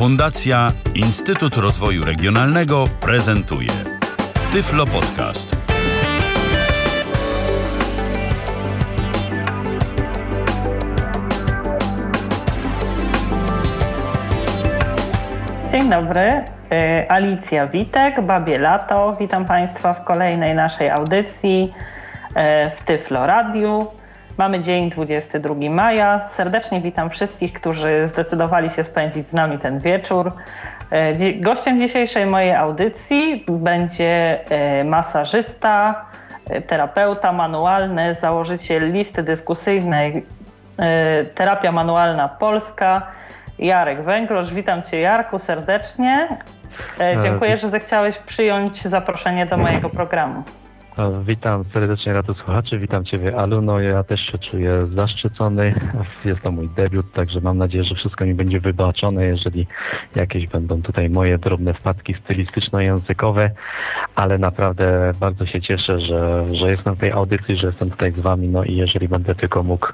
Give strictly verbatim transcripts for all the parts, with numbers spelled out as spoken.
Fundacja Instytut Rozwoju Regionalnego prezentuje Tyflo Podcast. Dzień dobry, Alicja Witek, Babie Lato. Witam Państwa w kolejnej naszej audycji w Tyflo Radiu. Mamy dzień dwudziestego drugiego maja. Serdecznie witam wszystkich, którzy zdecydowali się spędzić z nami ten wieczór. Gościem dzisiejszej mojej audycji będzie masażysta, terapeuta manualny, założyciel listy dyskusyjnej Terapia Manualna Polska, Jarek Węglosz. Witam Cię, Jarku, serdecznie. Dziękuję, że zechciałeś przyjąć zaproszenie do mojego programu. Witam serdecznie rado słuchaczy, witam Ciebie, Alu. No ja też się czuję zaszczycony, jest to mój debiut, także mam nadzieję, że wszystko mi będzie wybaczone, jeżeli jakieś będą tutaj moje drobne wpadki stylistyczno-językowe, ale naprawdę bardzo się cieszę, że, że jestem w tej audycji, że jestem tutaj z Wami, no i jeżeli będę tylko mógł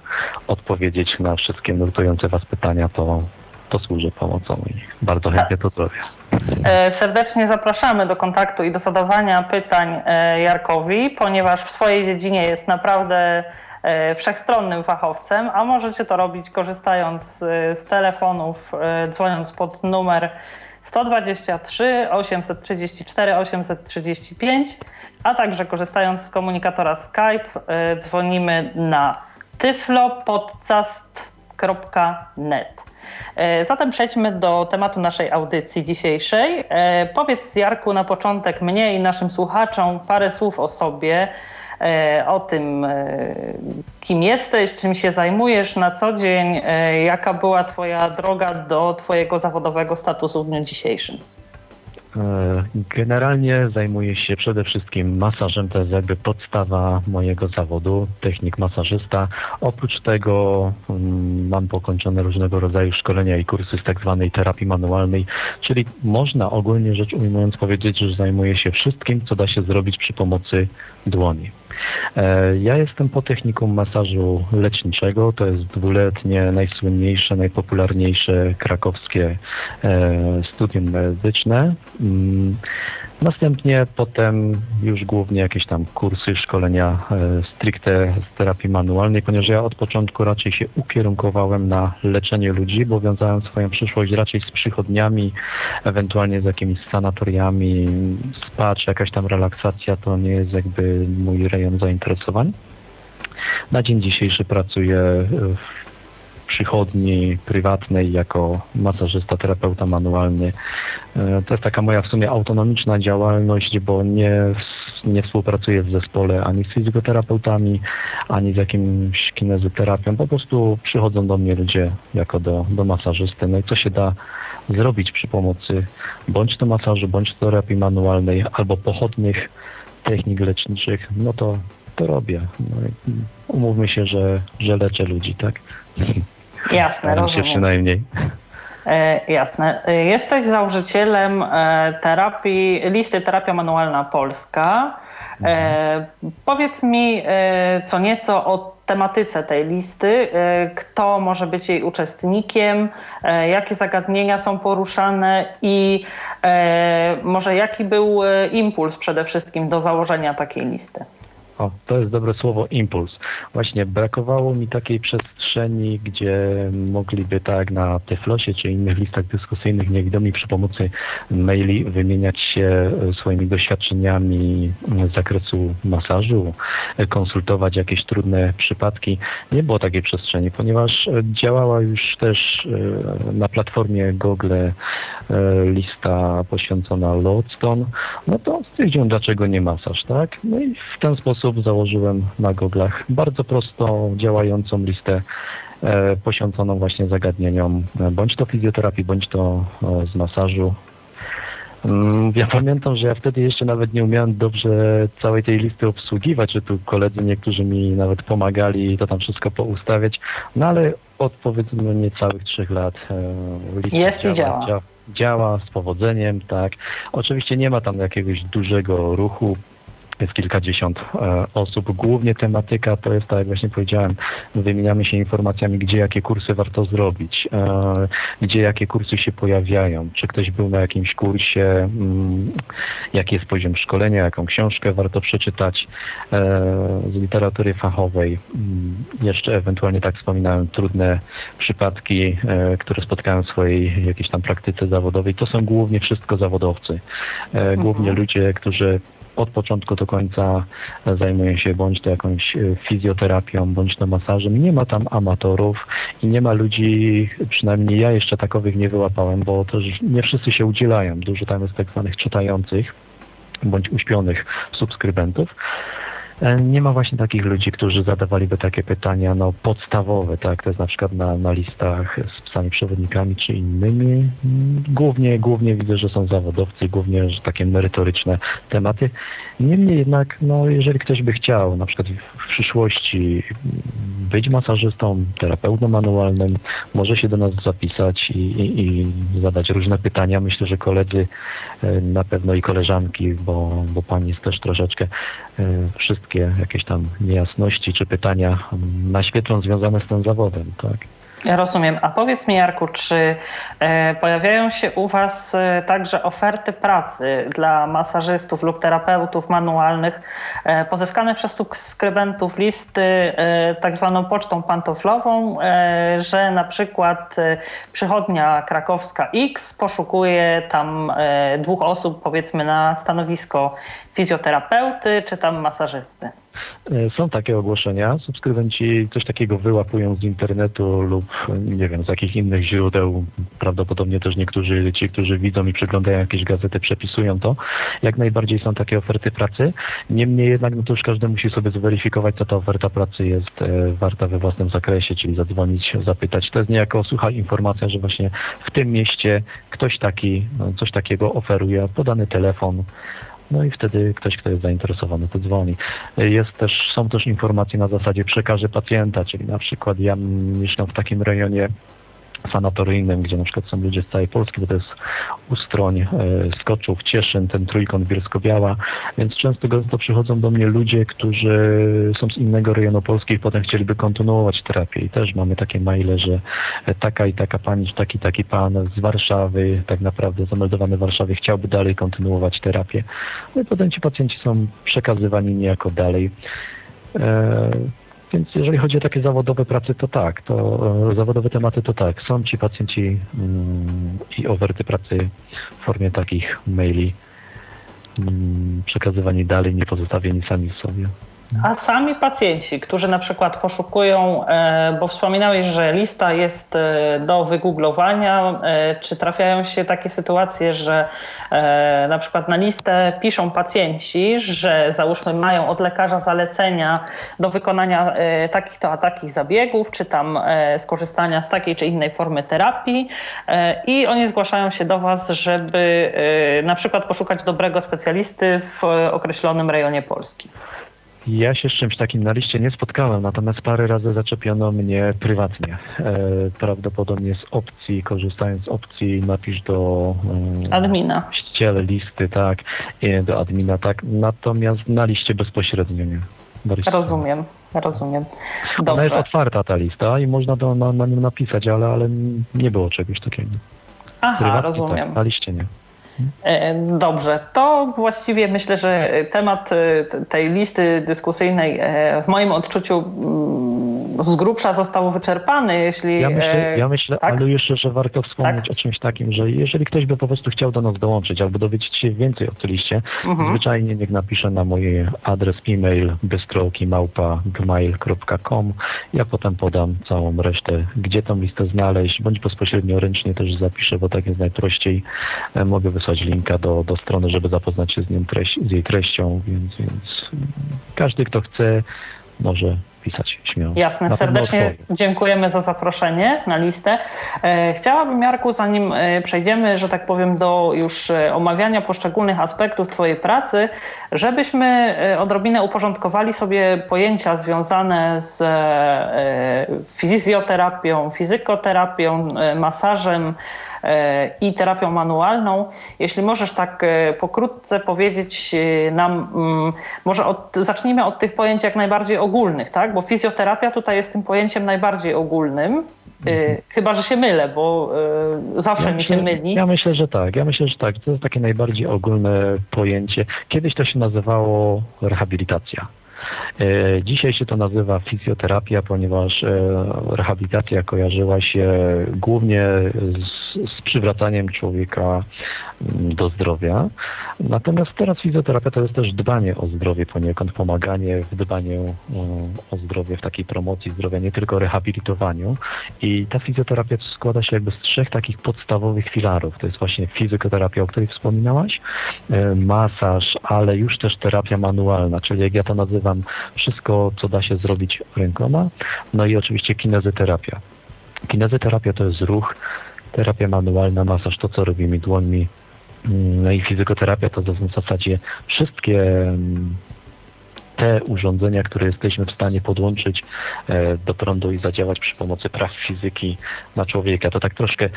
odpowiedzieć na wszystkie nurtujące Was pytania, to... to służy pomocą i bardzo chętnie to zrobię. Serdecznie zapraszamy do kontaktu i do zadawania pytań Jarkowi, ponieważ w swojej dziedzinie jest naprawdę wszechstronnym fachowcem, a możecie to robić korzystając z telefonów, dzwoniąc pod numer jeden dwa trzy, osiem trzy cztery, osiem trzy pięć, a także korzystając z komunikatora Skype dzwonimy na tyflopodcast kropka net. Zatem przejdźmy do tematu naszej audycji dzisiejszej. Powiedz, Jarku, na początek mnie i naszym słuchaczom parę słów o sobie, o tym, kim jesteś, czym się zajmujesz na co dzień, jaka była Twoja droga do Twojego zawodowego statusu w dniu dzisiejszym. Generalnie zajmuję się przede wszystkim masażem, to jest jakby podstawa mojego zawodu, technik masażysta. Oprócz tego mam pokończone różnego rodzaju szkolenia i kursy z tak zwanej terapii manualnej, czyli można ogólnie rzecz ujmując powiedzieć, że zajmuję się wszystkim, co da się zrobić przy pomocy dłoni. Ja jestem po technikum masażu leczniczego, to jest dwuletnie najsłynniejsze, najpopularniejsze krakowskie studium medyczne. Następnie potem już głównie jakieś tam kursy, szkolenia stricte z terapii manualnej, ponieważ ja od początku raczej się ukierunkowałem na leczenie ludzi, bo wiązałem swoją przyszłość raczej z przychodniami, ewentualnie z jakimiś sanatoriami, spa czy jakaś tam relaksacja, to nie jest jakby mój rejon zainteresowań. Na dzień dzisiejszy pracuję w przychodni prywatnej jako masażysta, terapeuta manualny. To jest taka moja w sumie autonomiczna działalność, bo nie, nie współpracuję w zespole ani z fizjoterapeutami, ani z jakimś kinezjoterapią. Po prostu przychodzą do mnie ludzie jako do, do masażysty. No i co się da zrobić przy pomocy bądź to masażu, bądź terapii manualnej, albo pochodnych technik leczniczych, no to, to robię. No i umówmy się, że, że leczę ludzi, tak? Jasne, rozumiem. Przynajmniej. E, jasne. Jesteś założycielem terapii, listy Terapia Manualna Polska. E, mhm. Powiedz mi e, co nieco o tematyce tej listy. E, kto może być jej uczestnikiem? E, jakie zagadnienia są poruszane? I e, może jaki był impuls przede wszystkim do założenia takiej listy? O, to jest dobre słowo, impuls. Właśnie brakowało mi takiej przestrzeni, gdzie mogliby tak na Tyflosie czy innych listach dyskusyjnych niewidomi przy pomocy maili wymieniać się swoimi doświadczeniami z zakresu masażu, konsultować jakieś trudne przypadki. Nie było takiej przestrzeni, ponieważ działała już też na platformie Google lista poświęcona Lodestone. No to stwierdziłem, dlaczego nie masaż, tak? No i w ten sposób założyłem na goglach bardzo prosto działającą listę e, poświęconą właśnie zagadnieniom bądź to fizjoterapii, bądź to e, z masażu. Ja pamiętam, że ja wtedy jeszcze nawet nie umiałem dobrze całej tej listy obsługiwać, że tu koledzy niektórzy mi nawet pomagali i to tam wszystko poustawiać, no ale od powiedzmy niecałych trzech lat lista jest działa, i działa. działa. Działa z powodzeniem, tak. Oczywiście nie ma tam jakiegoś dużego ruchu, jest kilkadziesiąt osób. Głównie tematyka to jest, tak jak właśnie powiedziałem, wymieniamy się informacjami, gdzie jakie kursy warto zrobić, gdzie jakie kursy się pojawiają, czy ktoś był na jakimś kursie, jaki jest poziom szkolenia, jaką książkę warto przeczytać z literatury fachowej. Jeszcze ewentualnie, tak wspominałem, trudne przypadki, które spotkałem w swojej jakiejś tam praktyce zawodowej. To są głównie wszystko zawodowcy, głównie mhm. ludzie, którzy od początku do końca zajmują się bądź to jakąś fizjoterapią, bądź to masażem. Nie ma tam amatorów i nie ma ludzi, przynajmniej ja jeszcze takowych nie wyłapałem, bo też nie wszyscy się udzielają. Dużo tam jest tak zwanych czytających bądź uśpionych subskrybentów. Nie ma właśnie takich ludzi, którzy zadawaliby takie pytania no, podstawowe, tak, to jest na przykład na, na listach z psami przewodnikami czy innymi. Głównie, głównie widzę, że są zawodowcy, głównie że takie merytoryczne tematy. Niemniej jednak, no, jeżeli ktoś by chciał na przykład w przyszłości być masażystą, terapeutą manualnym, może się do nas zapisać i, i, i zadać różne pytania. Myślę, że koledzy na pewno i koleżanki, bo, bo pani jest też troszeczkę wszystko jakieś tam niejasności czy pytania naświetlą związane z tym zawodem, tak? Ja rozumiem. A powiedz mi, Jarku, czy pojawiają się u Was także oferty pracy dla masażystów lub terapeutów manualnych pozyskanych przez subskrybentów listy tak zwaną pocztą pantoflową, że na przykład przychodnia krakowska X poszukuje tam dwóch osób, powiedzmy, na stanowisko fizjoterapeuty czy tam masażysty? Są takie ogłoszenia. Subskrybenci coś takiego wyłapują z internetu lub nie wiem, z jakich innych źródeł. Prawdopodobnie też niektórzy ci, którzy widzą i przeglądają jakieś gazety, przepisują to. Jak najbardziej są takie oferty pracy. Niemniej jednak no to już każdy musi sobie zweryfikować, co ta oferta pracy jest warta we własnym zakresie, czyli zadzwonić, zapytać. To jest niejako, słuchaj, informacja, że właśnie w tym mieście ktoś taki, coś takiego oferuje, podany telefon. No i wtedy ktoś, kto jest zainteresowany, to dzwoni. Jest też, są też informacje na zasadzie przekaże pacjenta, czyli na przykład ja mieszkam w takim rejonie sanatoryjnym, gdzie na przykład są ludzie z całej Polski, bo to jest Ustroń, Skoczów, Cieszyn, ten trójkąt Bielsko-Biała, więc często to przychodzą do mnie ludzie, którzy są z innego rejonu Polski i potem chcieliby kontynuować terapię i też mamy takie maile, że taka i taka pani, taki taki pan z Warszawy, tak naprawdę zameldowany w Warszawie, chciałby dalej kontynuować terapię. No i potem ci pacjenci są przekazywani niejako dalej. E- Więc jeżeli chodzi o takie zawodowe prace, to tak, to zawodowe tematy, to tak. Są ci pacjenci mm, i oferty pracy w formie takich maili mm, przekazywani dalej, nie pozostawieni sami w sobie. A sami pacjenci, którzy na przykład poszukują, bo wspominałeś, że lista jest do wygooglowania, czy trafiają się takie sytuacje, że na przykład na listę piszą pacjenci, że załóżmy mają od lekarza zalecenia do wykonania takich to a takich zabiegów, czy tam skorzystania z takiej czy innej formy terapii i oni zgłaszają się do Was, żeby na przykład poszukać dobrego specjalisty w określonym rejonie Polski. Ja się z czymś takim na liście nie spotkałem, natomiast parę razy zaczepiono mnie prywatnie. Prawdopodobnie z opcji, korzystając z opcji napisz do admina. Ściele listy, tak, do admina, tak. Natomiast na liście bezpośrednio nie. Rozumiem, rozumiem. Dobrze. Ona jest otwarta ta lista i można do, na, na nią napisać, ale, ale nie było czegoś takiego. Aha, prywatnie, rozumiem. Tak, na liście nie. Dobrze, to właściwie myślę, że temat tej listy dyskusyjnej w moim odczuciu z grubsza został wyczerpany. Jeśli, ja myślę, ja myślę tak? ale jeszcze, że warto wspomnieć tak? o czymś takim, że jeżeli ktoś by po prostu chciał do nas dołączyć albo dowiedzieć się więcej o tej liście, mhm. zwyczajnie niech napisze na mój adres e-mail bystrołki małpa gmail kropka com. Ja potem podam całą resztę, gdzie tą listę znaleźć, bądź bezpośrednio ręcznie też zapiszę, bo tak jest najprościej. Mogę wysłać linka do, do strony, żeby zapoznać się z, nią treść, z jej treścią, więc, więc każdy, kto chce, może pisać śmiało. Jasne, serdecznie dziękujemy za zaproszenie na listę. Chciałabym, Jarku, zanim przejdziemy, że tak powiem, do już omawiania poszczególnych aspektów Twojej pracy, żebyśmy odrobinę uporządkowali sobie pojęcia związane z fizjoterapią, fizykoterapią, masażem, i terapią manualną. Jeśli możesz tak pokrótce powiedzieć nam, może od, zacznijmy od tych pojęć jak najbardziej ogólnych, tak? Bo fizjoterapia tutaj jest tym pojęciem najbardziej ogólnym. Mhm. Chyba że się mylę, bo zawsze ja mi się myślę, myli. Ja myślę, że tak. Ja myślę, że tak. To jest takie najbardziej ogólne pojęcie. Kiedyś to się nazywało rehabilitacja. Dzisiaj się to nazywa fizjoterapia, ponieważ rehabilitacja kojarzyła się głównie z, z przywracaniem człowieka do zdrowia. Natomiast teraz fizjoterapia to jest też dbanie o zdrowie poniekąd, pomaganie w dbaniu o zdrowie, w takiej promocji zdrowia, nie tylko rehabilitowaniu. I ta fizjoterapia składa się jakby z trzech takich podstawowych filarów. To jest właśnie fizykoterapia, o której wspominałaś, masaż, ale już też terapia manualna, czyli jak ja to nazywam, wszystko, co da się zrobić rękoma, no i oczywiście kinezyterapia. Kinezyterapia to jest ruch, terapia manualna, masaż, to co robimy dłońmi, no i fizykoterapia to w zasadzie wszystkie te urządzenia, które jesteśmy w stanie podłączyć do prądu i zadziałać przy pomocy praw fizyki na człowieka. To tak troszkę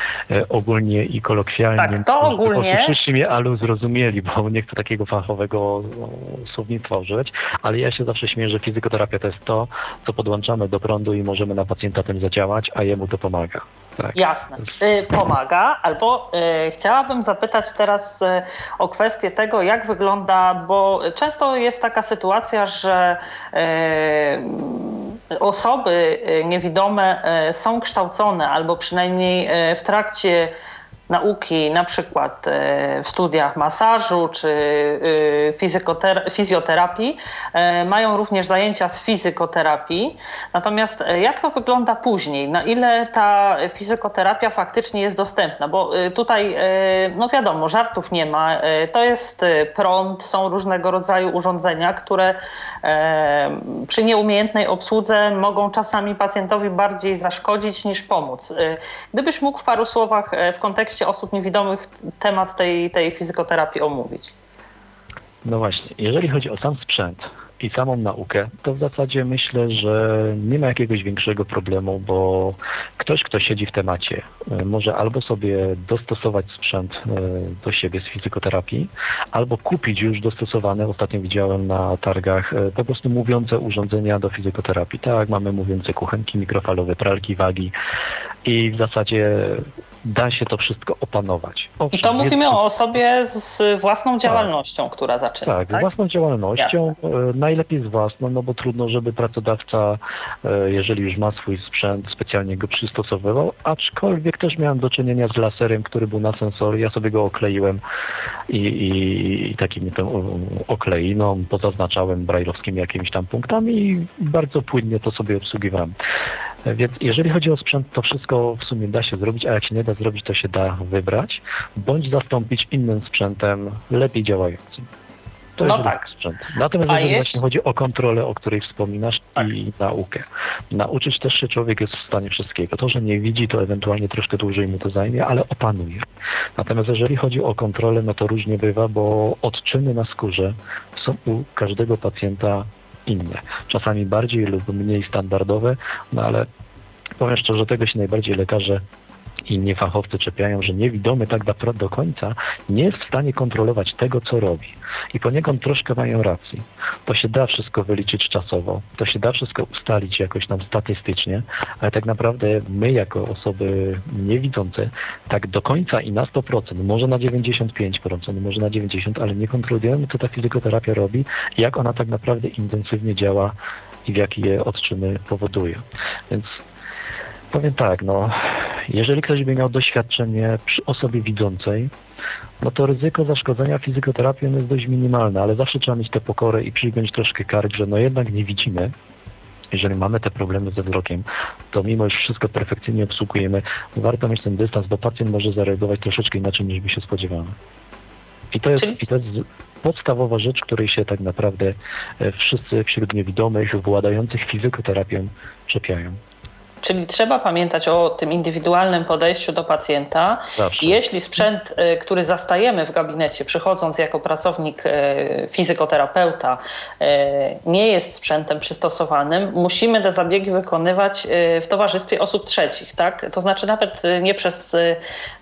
ogólnie i kolokwialnie. Tak, to ogólnie. Posłyszycie mnie, ale zrozumieli, bo nie chcę takiego fachowego słownictwa używać, ale ja się zawsze śmieję, że fizykoterapia to jest to, co podłączamy do prądu i możemy na pacjenta tym zadziałać, a jemu to pomaga. Tak. Jasne. Pomaga, albo y, chciałabym zapytać teraz y, o kwestię tego, jak wygląda, bo często jest taka sytuacja, że y, osoby niewidome y, są kształcone albo przynajmniej y, w trakcie nauki, na przykład w studiach masażu czy fizykotera- fizjoterapii, mają również zajęcia z fizykoterapii. Natomiast jak to wygląda później? Na ile ta fizykoterapia faktycznie jest dostępna? Bo tutaj, no wiadomo, żartów nie ma. To jest prąd, są różnego rodzaju urządzenia, które przy nieumiejętnej obsłudze mogą czasami pacjentowi bardziej zaszkodzić niż pomóc. Gdybyś mógł w paru słowach w kontekście osób niewidomych temat tej, tej fizykoterapii omówić. No właśnie, jeżeli chodzi o sam sprzęt i samą naukę, to w zasadzie myślę, że nie ma jakiegoś większego problemu, bo ktoś, kto siedzi w temacie, może albo sobie dostosować sprzęt do siebie z fizykoterapii, albo kupić już dostosowane, ostatnio widziałem na targach, po prostu mówiące urządzenia do fizykoterapii. Tak, mamy mówiące kuchenki mikrofalowe, pralki, wagi i w zasadzie da się to wszystko opanować. Owszem, I to mówimy jest... o osobie z własną działalnością, tak, która zaczyna. Tak, tak? własną działalnością, Jasne. Najlepiej z własną, no bo trudno, żeby pracodawca, jeżeli już ma swój sprzęt, specjalnie go przystosowywał, aczkolwiek też miałem do czynienia z laserem, który był na sensory, ja sobie go okleiłem i, i, i takim okleiną, pozaznaczałem brajlowskim jakimiś tam punktami i bardzo płynnie to sobie obsługiwałem. Więc jeżeli chodzi o sprzęt, to wszystko w sumie da się zrobić, a jak się nie da zrobić, to się da wybrać, bądź zastąpić innym sprzętem lepiej działającym. To no tak. Sprzęt. Natomiast jeżeli jest... właśnie chodzi o kontrolę, o której wspominasz, tak, i naukę. Nauczyć też się człowiek jest w stanie wszystkiego. To, że nie widzi, to ewentualnie troszkę dłużej mu to zajmie, ale opanuje. Natomiast jeżeli chodzi o kontrolę, no to różnie bywa, bo odczyny na skórze są u każdego pacjenta inne. Czasami bardziej lub mniej standardowe, no ale powiem szczerze, że tego się najbardziej lekarze i niefachowcy czepiają, że niewidomy tak naprawdę do końca nie jest w stanie kontrolować tego, co robi. I poniekąd troszkę mają racji. To się da wszystko wyliczyć czasowo, to się da wszystko ustalić jakoś tam statystycznie, ale tak naprawdę my jako osoby niewidzące tak do końca i na sto procent, może na dziewięćdziesiąt pięć procent, może na dziewięćdziesiąt procent, ale nie kontrolujemy, co ta fizykoterapia robi, jak ona tak naprawdę intensywnie działa i w jakie odczyny powoduje. Więc powiem tak, no, jeżeli ktoś by miał doświadczenie przy osobie widzącej, no to ryzyko zaszkodzenia fizykoterapią jest dość minimalne, ale zawsze trzeba mieć tę pokorę i przyjąć troszkę kary, że no jednak nie widzimy. Jeżeli mamy te problemy ze wzrokiem, to mimo że wszystko perfekcyjnie obsługujemy, warto mieć ten dystans, bo pacjent może zareagować troszeczkę inaczej, niż by się spodziewano. I to jest, i to jest podstawowa rzecz, której się tak naprawdę wszyscy wśród niewidomych, władających fizykoterapią czepiają. Czyli trzeba pamiętać o tym indywidualnym podejściu do pacjenta. Zawsze. Jeśli sprzęt, który zastajemy w gabinecie, przychodząc jako pracownik fizykoterapeuta, nie jest sprzętem przystosowanym, musimy te zabiegi wykonywać w towarzystwie osób trzecich, tak? To znaczy nawet nie przez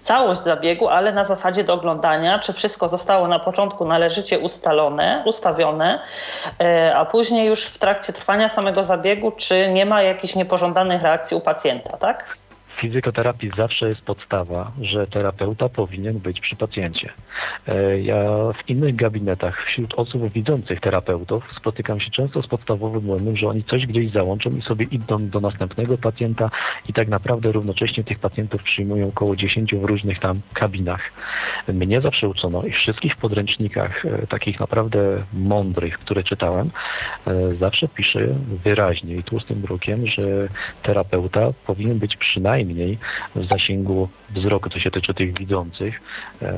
całość zabiegu, ale na zasadzie doglądania, czy wszystko zostało na początku należycie ustalone, ustawione, a później już w trakcie trwania samego zabiegu, czy nie ma jakichś niepożądanych reakcji u pacjenta, tak? W fizykoterapii zawsze jest podstawa, że terapeuta powinien być przy pacjencie. Ja w innych gabinetach wśród osób widzących terapeutów spotykam się często z podstawowym błędem, że oni coś gdzieś załączą i sobie idą do następnego pacjenta i tak naprawdę równocześnie tych pacjentów przyjmują około dziesięciu w różnych tam kabinach. Mnie zawsze uczono i w wszystkich podręcznikach, takich naprawdę mądrych, które czytałem, zawsze pisze wyraźnie i tłustym drukiem, że terapeuta powinien być przynajmniej mniej w zasięgu wzroku, to się tyczy tych widzących, e,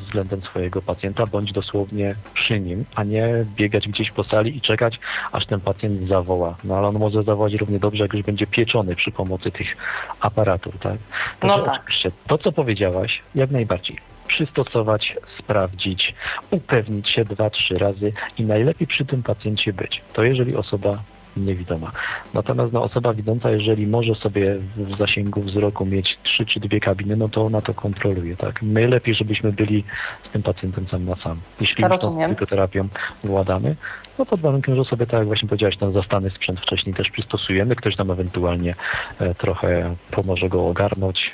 względem swojego pacjenta, bądź dosłownie przy nim, a nie biegać gdzieś po sali i czekać, aż ten pacjent zawoła. No ale on może zawołać równie dobrze, jak już będzie pieczony przy pomocy tych aparatur, tak? No tak. To, co powiedziałaś, jak najbardziej. Przystosować, sprawdzić, upewnić się dwa, trzy razy i najlepiej przy tym pacjencie być. To jeżeli osoba niewidoma. Natomiast no, osoba widząca, jeżeli może sobie w zasięgu wzroku mieć trzy czy dwie kabiny, no to ona to kontroluje, tak? My lepiej, żebyśmy byli z tym pacjentem sam na sam. Jeśli już tą psychoterapią władamy, no pod warunkiem, że sobie, tak jak właśnie powiedziałaś, ten zastany sprzęt wcześniej też przystosujemy, ktoś nam ewentualnie e, trochę pomoże go ogarnąć.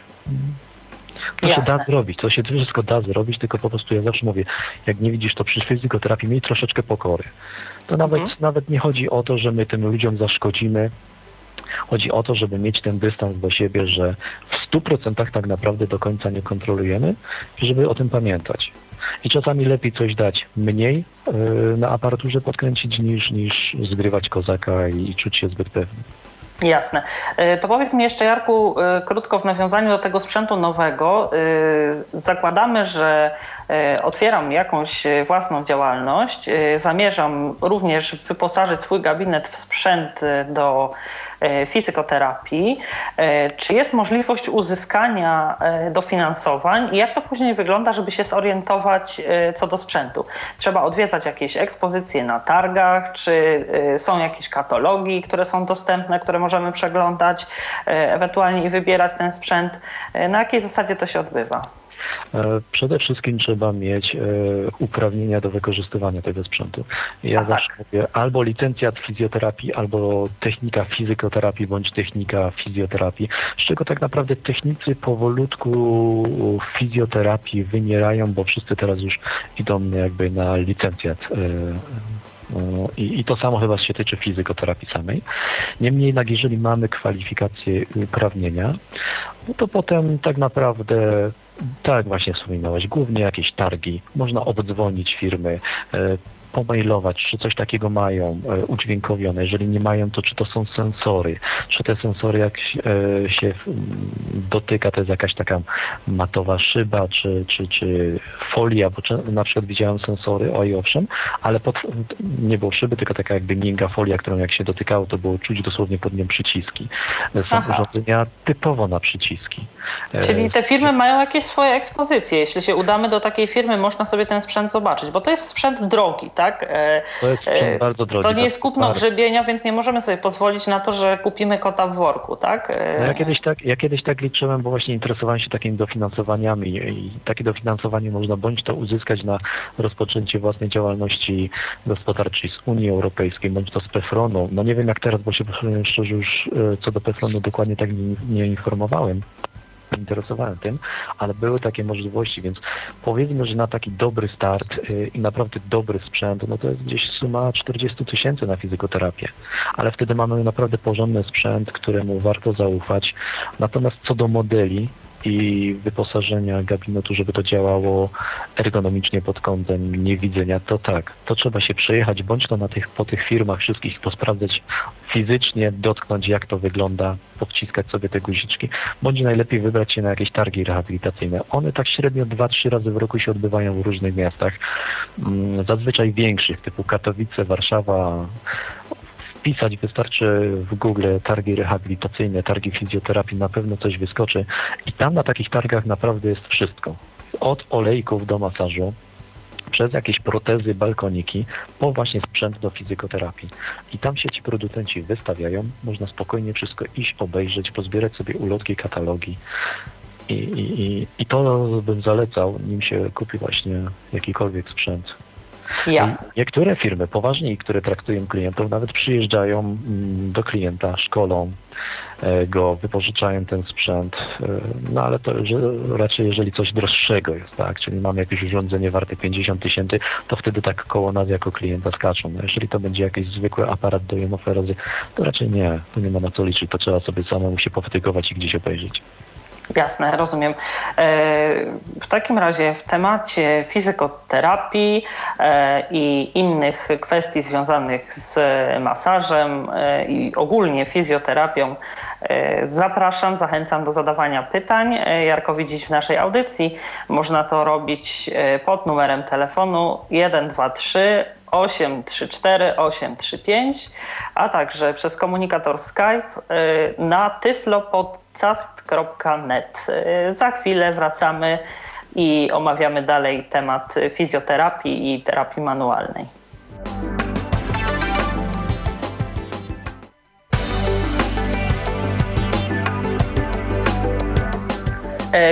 To Jasne. się da zrobić, to się wszystko da zrobić, tylko po prostu ja zawsze mówię, jak nie widzisz to przy fizykoterapii, miej troszeczkę pokory. To mhm. nawet, nawet nie chodzi o to, że my tym ludziom zaszkodzimy. Chodzi o to, żeby mieć ten dystans do siebie, że w stu procentach tak naprawdę do końca nie kontrolujemy i żeby o tym pamiętać. I czasami lepiej coś dać mniej yy, na aparaturze podkręcić, niż, niż zgrywać kozaka i, i czuć się zbyt pewny. Jasne. To powiedz mi jeszcze, Jarku, krótko w nawiązaniu do tego sprzętu nowego. Zakładamy, że otwieram jakąś własną działalność. Zamierzam również wyposażyć swój gabinet w sprzęt do fizykoterapii. Czy jest możliwość uzyskania dofinansowań i jak to później wygląda, żeby się zorientować co do sprzętu? Trzeba odwiedzać jakieś ekspozycje na targach, czy są jakieś katalogi, które są dostępne, które możemy przeglądać, ewentualnie i wybierać ten sprzęt. Na jakiej zasadzie to się odbywa? Przede wszystkim trzeba mieć e, uprawnienia do wykorzystywania tego sprzętu. Ja A zawsze tak. mówię albo licencjat fizjoterapii, albo technika fizykoterapii, bądź technika fizjoterapii, z czego tak naprawdę technicy powolutku fizjoterapii wymierają, bo wszyscy teraz już idą jakby na licencjat. E, I, I to samo chyba się tyczy fizykoterapii samej. Niemniej jednak, jeżeli mamy kwalifikacje i uprawnienia, no to potem tak naprawdę, tak jak właśnie wspominałeś, głównie jakieś targi, można obdzwonić firmy, e, pomailować, czy coś takiego mają e, udźwiękowione. Jeżeli nie mają, to czy to są sensory, czy te sensory, jak e, się dotyka, to jest jakaś taka matowa szyba, czy, czy, czy folia, bo czy, na przykład widziałem sensory, oj owszem, ale pod, nie było szyby, tylko taka jakby miękka folia, którą jak się dotykało, to było czuć dosłownie pod nią przyciski. Są urządzenia typowo na przyciski. E, Czyli te firmy mają jakieś swoje ekspozycje. Jeśli się udamy do takiej firmy, można sobie ten sprzęt zobaczyć, bo to jest sprzęt drogi, tak? Tak? To jest e, bardzo drogi. To nie jest kupno bardzo. grzebienia, więc nie możemy sobie pozwolić na to, że kupimy kota w worku, tak? E... No ja, kiedyś tak ja kiedyś tak liczyłem, bo właśnie interesowałem się takimi dofinansowaniami i takie dofinansowanie można bądź to uzyskać na rozpoczęcie własnej działalności gospodarczej z Unii Europejskiej, bądź to z Pefronu. No nie wiem jak teraz, bo się szczerze już co do Pefronu dokładnie tak nie, nie informowałem. Interesowałem tym, ale były takie możliwości, więc powiedzmy, że na taki dobry start yy, i naprawdę dobry sprzęt, no to jest gdzieś suma czterdzieści tysięcy na fizykoterapię, ale wtedy mamy naprawdę porządny sprzęt, któremu warto zaufać. Natomiast co do modeli i wyposażenia gabinetu, żeby to działało ergonomicznie pod kątem niewidzenia, to tak, to trzeba się przejechać, bądź to na tych, po tych firmach wszystkich posprawdzać fizycznie, dotknąć jak to wygląda, podciskać sobie te guziczki, bądź najlepiej wybrać się na jakieś targi rehabilitacyjne. One tak średnio dwa trzy razy w roku się odbywają w różnych miastach, zazwyczaj większych, typu Katowice, Warszawa, wpisać, wystarczy w Google targi rehabilitacyjne, targi fizjoterapii, na pewno coś wyskoczy i tam na takich targach naprawdę jest wszystko. Od olejków do masażu, przez jakieś protezy, balkoniki, po właśnie sprzęt do fizykoterapii. I tam się ci producenci wystawiają, można spokojnie wszystko iść, obejrzeć, pozbierać sobie ulotki, katalogi. I, i, i, i to bym zalecał, nim się kupi właśnie jakikolwiek sprzęt. Jasne. Niektóre firmy poważniej, które traktują klientów, nawet przyjeżdżają do klienta, szkolą go, wypożyczają ten sprzęt, no ale to raczej jeżeli coś droższego jest, tak, czyli mamy jakieś urządzenie warte pięćdziesiąt tysięcy, to wtedy tak koło nas jako klienta skaczą. No jeżeli to będzie jakiś zwykły aparat do jomoferozy, to raczej nie, to nie ma na co liczyć, to trzeba sobie samemu się powtykować i gdzieś obejrzeć. Jasne, rozumiem. W takim razie w temacie fizykoterapii i innych kwestii związanych z masażem i ogólnie fizjoterapią zapraszam, zachęcam do zadawania pytań. Jarkowi dziś w naszej audycji można to robić pod numerem telefonu jeden dwa trzy, osiem trzy cztery, osiem trzy pięć, a także przez komunikator Skype na tyflo podcast kropka net. Za chwilę wracamy i omawiamy dalej temat fizjoterapii i terapii manualnej.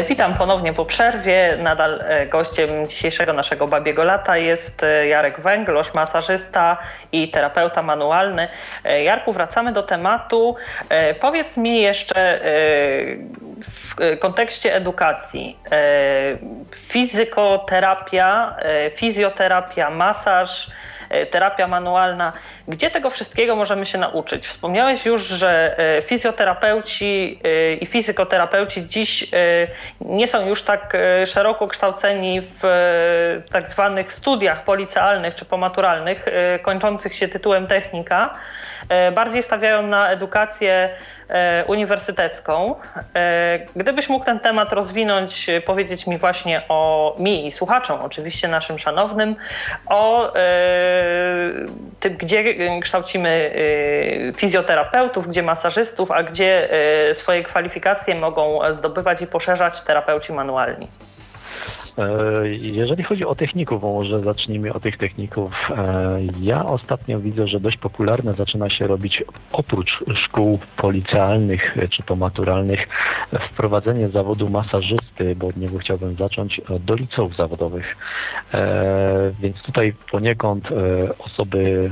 Witam ponownie po przerwie. Nadal gościem dzisiejszego naszego Babiego Lata jest Jarek Węglosz, masażysta i terapeuta manualny. Jarku, wracamy do tematu. Powiedz mi jeszcze w kontekście edukacji. Fizykoterapia, fizjoterapia, masaż, terapia manualna. Gdzie tego wszystkiego możemy się nauczyć? Wspomniałeś już, że fizjoterapeuci i fizykoterapeuci dziś nie są już tak szeroko kształceni w tak zwanych studiach policealnych czy pomaturalnych, kończących się tytułem technika. Bardziej stawiają na edukację uniwersytecką. Gdybyś mógł ten temat rozwinąć, powiedzieć mi właśnie o mi i słuchaczom, oczywiście naszym szanownym, o tym, gdzie kształcimy fizjoterapeutów, gdzie masażystów, a gdzie swoje kwalifikacje mogą zdobywać i poszerzać terapeuci manualni. Jeżeli chodzi o techników, może zacznijmy od tych techników. Ja ostatnio widzę, że dość popularne zaczyna się robić, oprócz szkół policealnych czy pomaturalnych, wprowadzenie zawodu masażysty, bo od niego chciałbym zacząć, do liceów zawodowych. Więc tutaj poniekąd osoby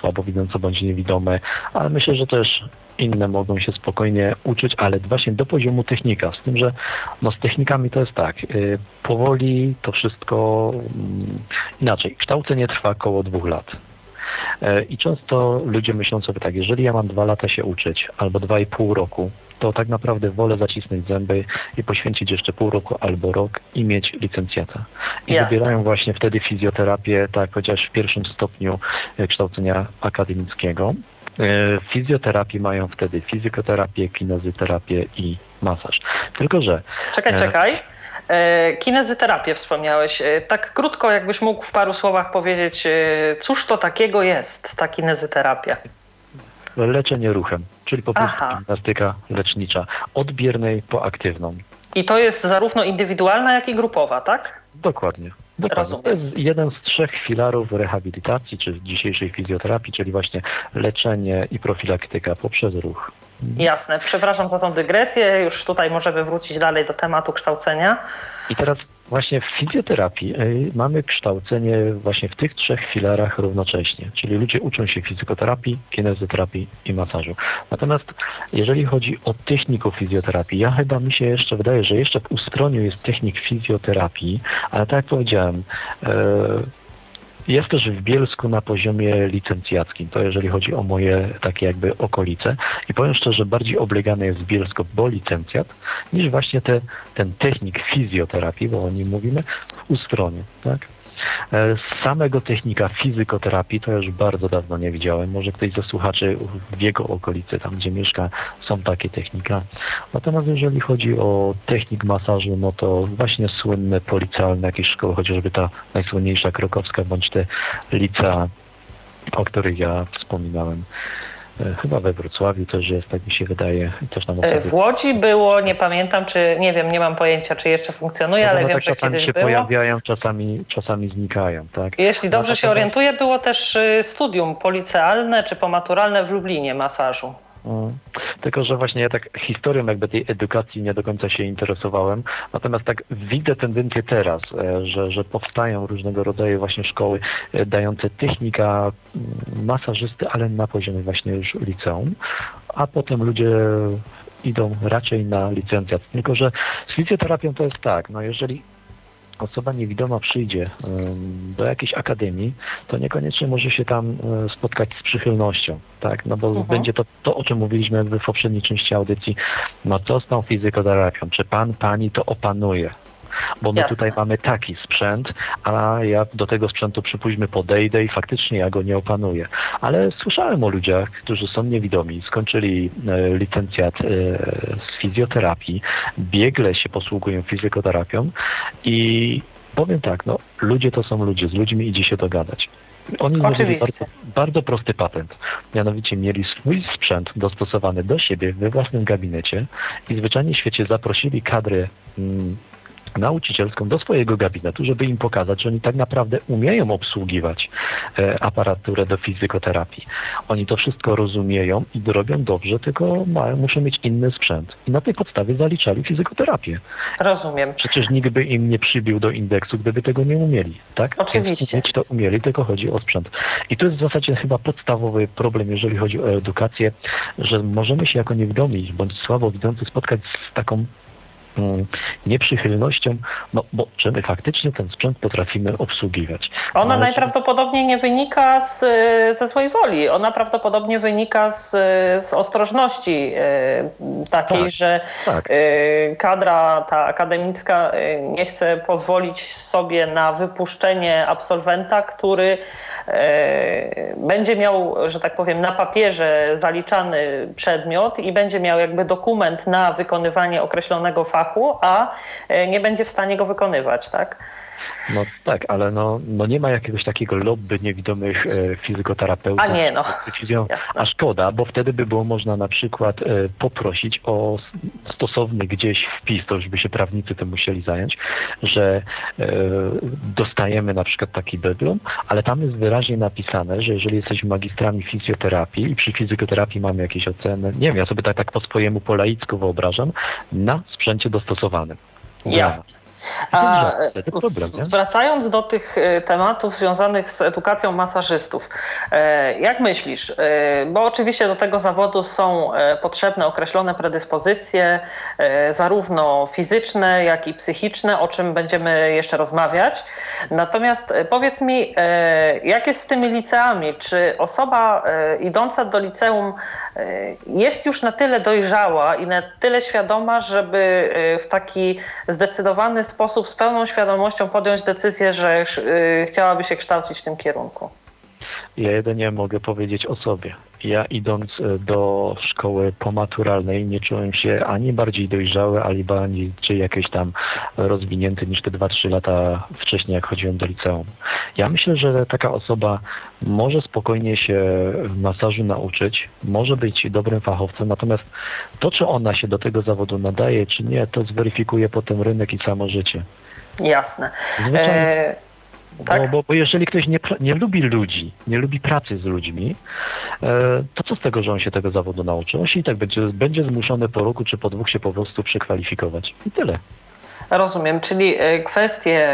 słabowidzące bądź niewidome, ale myślę, że też inne mogą się spokojnie uczyć, ale właśnie do poziomu technika. Z tym, że no z technikami to jest tak, powoli to wszystko inaczej. Kształcenie trwa około dwóch lat. I często ludzie myślą sobie tak, jeżeli ja mam dwa lata się uczyć albo dwa i pół roku, to tak naprawdę wolę zacisnąć zęby i poświęcić jeszcze pół roku albo rok i mieć licencjata. I Jasne. Wybierają właśnie wtedy fizjoterapię, tak, chociaż w pierwszym stopniu kształcenia akademickiego. Fizjoterapii mają wtedy fizykoterapię, kinezyterapię i masaż. Tylko że... Czekaj, czekaj. Kinezyterapię wspomniałeś. Tak krótko, jakbyś mógł w paru słowach powiedzieć, cóż to takiego jest ta kinezyterapia? Leczenie ruchem, czyli po prostu gimnastyka lecznicza. Od biernej po aktywną. I to jest zarówno indywidualna, jak i grupowa, tak? Dokładnie. Dokładnie. To jest jeden z trzech filarów rehabilitacji czy dzisiejszej fizjoterapii, czyli właśnie leczenie i profilaktyka poprzez ruch. Jasne. Przepraszam za tą dygresję. Już tutaj możemy wrócić dalej do tematu kształcenia. I teraz właśnie w fizjoterapii mamy kształcenie właśnie w tych trzech filarach równocześnie. Czyli ludzie uczą się fizykoterapii, kinezyterapii i masażu. Natomiast jeżeli chodzi o techników fizjoterapii, ja chyba mi się jeszcze wydaje, że jeszcze w Ustroniu jest technik fizjoterapii, ale tak jak powiedziałem, yy, jest też w Bielsku na poziomie licencjackim, to jeżeli chodzi o moje takie jakby okolice. I powiem szczerze, bardziej oblegane jest Bielsko, bo licencjat, niż właśnie te, ten technik fizjoterapii, bo o nim mówimy, w Ustroniu, tak? Samego technika fizykoterapii to już bardzo dawno nie widziałem. Może ktoś ze słuchaczy w jego okolicy, tam gdzie mieszka, są takie technika. Natomiast jeżeli chodzi o technik masażu, no to właśnie słynne policealne jakieś szkoły, chociażby ta najsłynniejsza krakowska, bądź te licea o których ja wspominałem. Chyba we Wrocławiu też jest, tak mi się wydaje. Też tam w Łodzi było, nie pamiętam, czy nie wiem, nie mam pojęcia, czy jeszcze funkcjonuje, no, ale wiem, że kiedyś się było. Pojawiają, czasami, czasami znikają, tak? Jeśli dobrze no, się tak... orientuję, było też studium policealne czy pomaturalne w Lublinie masażu. No. Tylko, że właśnie ja tak historią jakby tej edukacji nie do końca się interesowałem, natomiast tak widzę tendencję teraz, że, że powstają różnego rodzaju właśnie szkoły dające technika masażysty, ale na poziomie właśnie już liceum, a potem ludzie idą raczej na licencjat. Tylko, że z fizjoterapią to jest tak, no jeżeli osoba niewidoma przyjdzie do jakiejś akademii, to niekoniecznie może się tam spotkać z przychylnością, tak? No bo uh-huh. będzie to, to, o czym mówiliśmy w poprzedniej części audycji, no co z tą fizykoterapią, czy pan, pani to opanuje? Bo my Jasne. Tutaj mamy taki sprzęt, a ja do tego sprzętu, przypuśćmy, podejdę i faktycznie ja go nie opanuję. Ale słyszałem o ludziach, którzy są niewidomi, skończyli e, licencjat e, z fizjoterapii, biegle się posługują fizjoterapią i powiem tak, no ludzie to są ludzie, z ludźmi idzie się dogadać. Oni zrobili bardzo, bardzo prosty patent. Mianowicie mieli swój sprzęt dostosowany do siebie we własnym gabinecie i zwyczajnie w świecie zaprosili kadrę mm, nauczycielską do swojego gabinetu, żeby im pokazać, że oni tak naprawdę umieją obsługiwać e, aparaturę do fizykoterapii. Oni to wszystko rozumieją i robią dobrze, tylko mają, muszą mieć inny sprzęt. I na tej podstawie zaliczali fizykoterapię. Rozumiem. Przecież nikt by im nie przybił do indeksu, gdyby tego nie umieli, tak? Oczywiście. Więc to umieli, tylko chodzi o sprzęt. I to jest w zasadzie chyba podstawowy problem, jeżeli chodzi o edukację, że możemy się jako niewidomi bądź słabo widzący spotkać z taką nieprzychylnością, no bo czy my faktycznie ten sprzęt potrafimy obsługiwać. Ona no, najprawdopodobniej nie wynika z, ze swojej woli. Ona prawdopodobnie wynika z, z ostrożności takiej, tak, że tak. kadra ta akademicka nie chce pozwolić sobie na wypuszczenie absolwenta, który będzie miał, że tak powiem, na papierze zaliczany przedmiot i będzie miał jakby dokument na wykonywanie określonego fachu, a nie będzie w stanie go wykonywać, tak? No tak, ale no, no nie ma jakiegoś takiego lobby niewidomych e, fizykoterapeutów. A nie, no. A szkoda, bo wtedy by było można na przykład e, poprosić o stosowny gdzieś wpis, to już by się prawnicy tym musieli zająć, że e, dostajemy na przykład taki dyplom, ale tam jest wyraźnie napisane, że jeżeli jesteśmy magistrami fizjoterapii i przy fizjoterapii mamy jakieś oceny, nie wiem, ja sobie tak, tak po swojemu po laicku wyobrażam, na sprzęcie dostosowanym. Jasne. A wracając do tych tematów związanych z edukacją masażystów, jak myślisz, bo oczywiście do tego zawodu są potrzebne określone predyspozycje, zarówno fizyczne, jak i psychiczne, o czym będziemy jeszcze rozmawiać. Natomiast powiedz mi, jak jest z tymi liceami? Czy osoba idąca do liceum jest już na tyle dojrzała i na tyle świadoma, żeby w taki zdecydowany sposób, z pełną świadomością podjąć decyzję, że yy, chciałaby się kształcić w tym kierunku? Ja jedynie mogę powiedzieć o sobie. Ja idąc do szkoły pomaturalnej nie czułem się ani bardziej dojrzały, ani bardziej czy jakieś tam rozwinięty niż te dwa trzy lata wcześniej, jak chodziłem do liceum. Ja myślę, że taka osoba może spokojnie się masażu nauczyć, może być dobrym fachowcem, natomiast to, czy ona się do tego zawodu nadaje, czy nie, to zweryfikuje potem rynek i samo życie. Jasne. Tak? Bo, bo, bo jeżeli ktoś nie, nie lubi ludzi, nie lubi pracy z ludźmi, e, to co z tego, że on się tego zawodu nauczy? On się i tak będzie, będzie zmuszony po roku czy po dwóch się po prostu przekwalifikować. I tyle. Rozumiem, czyli kwestie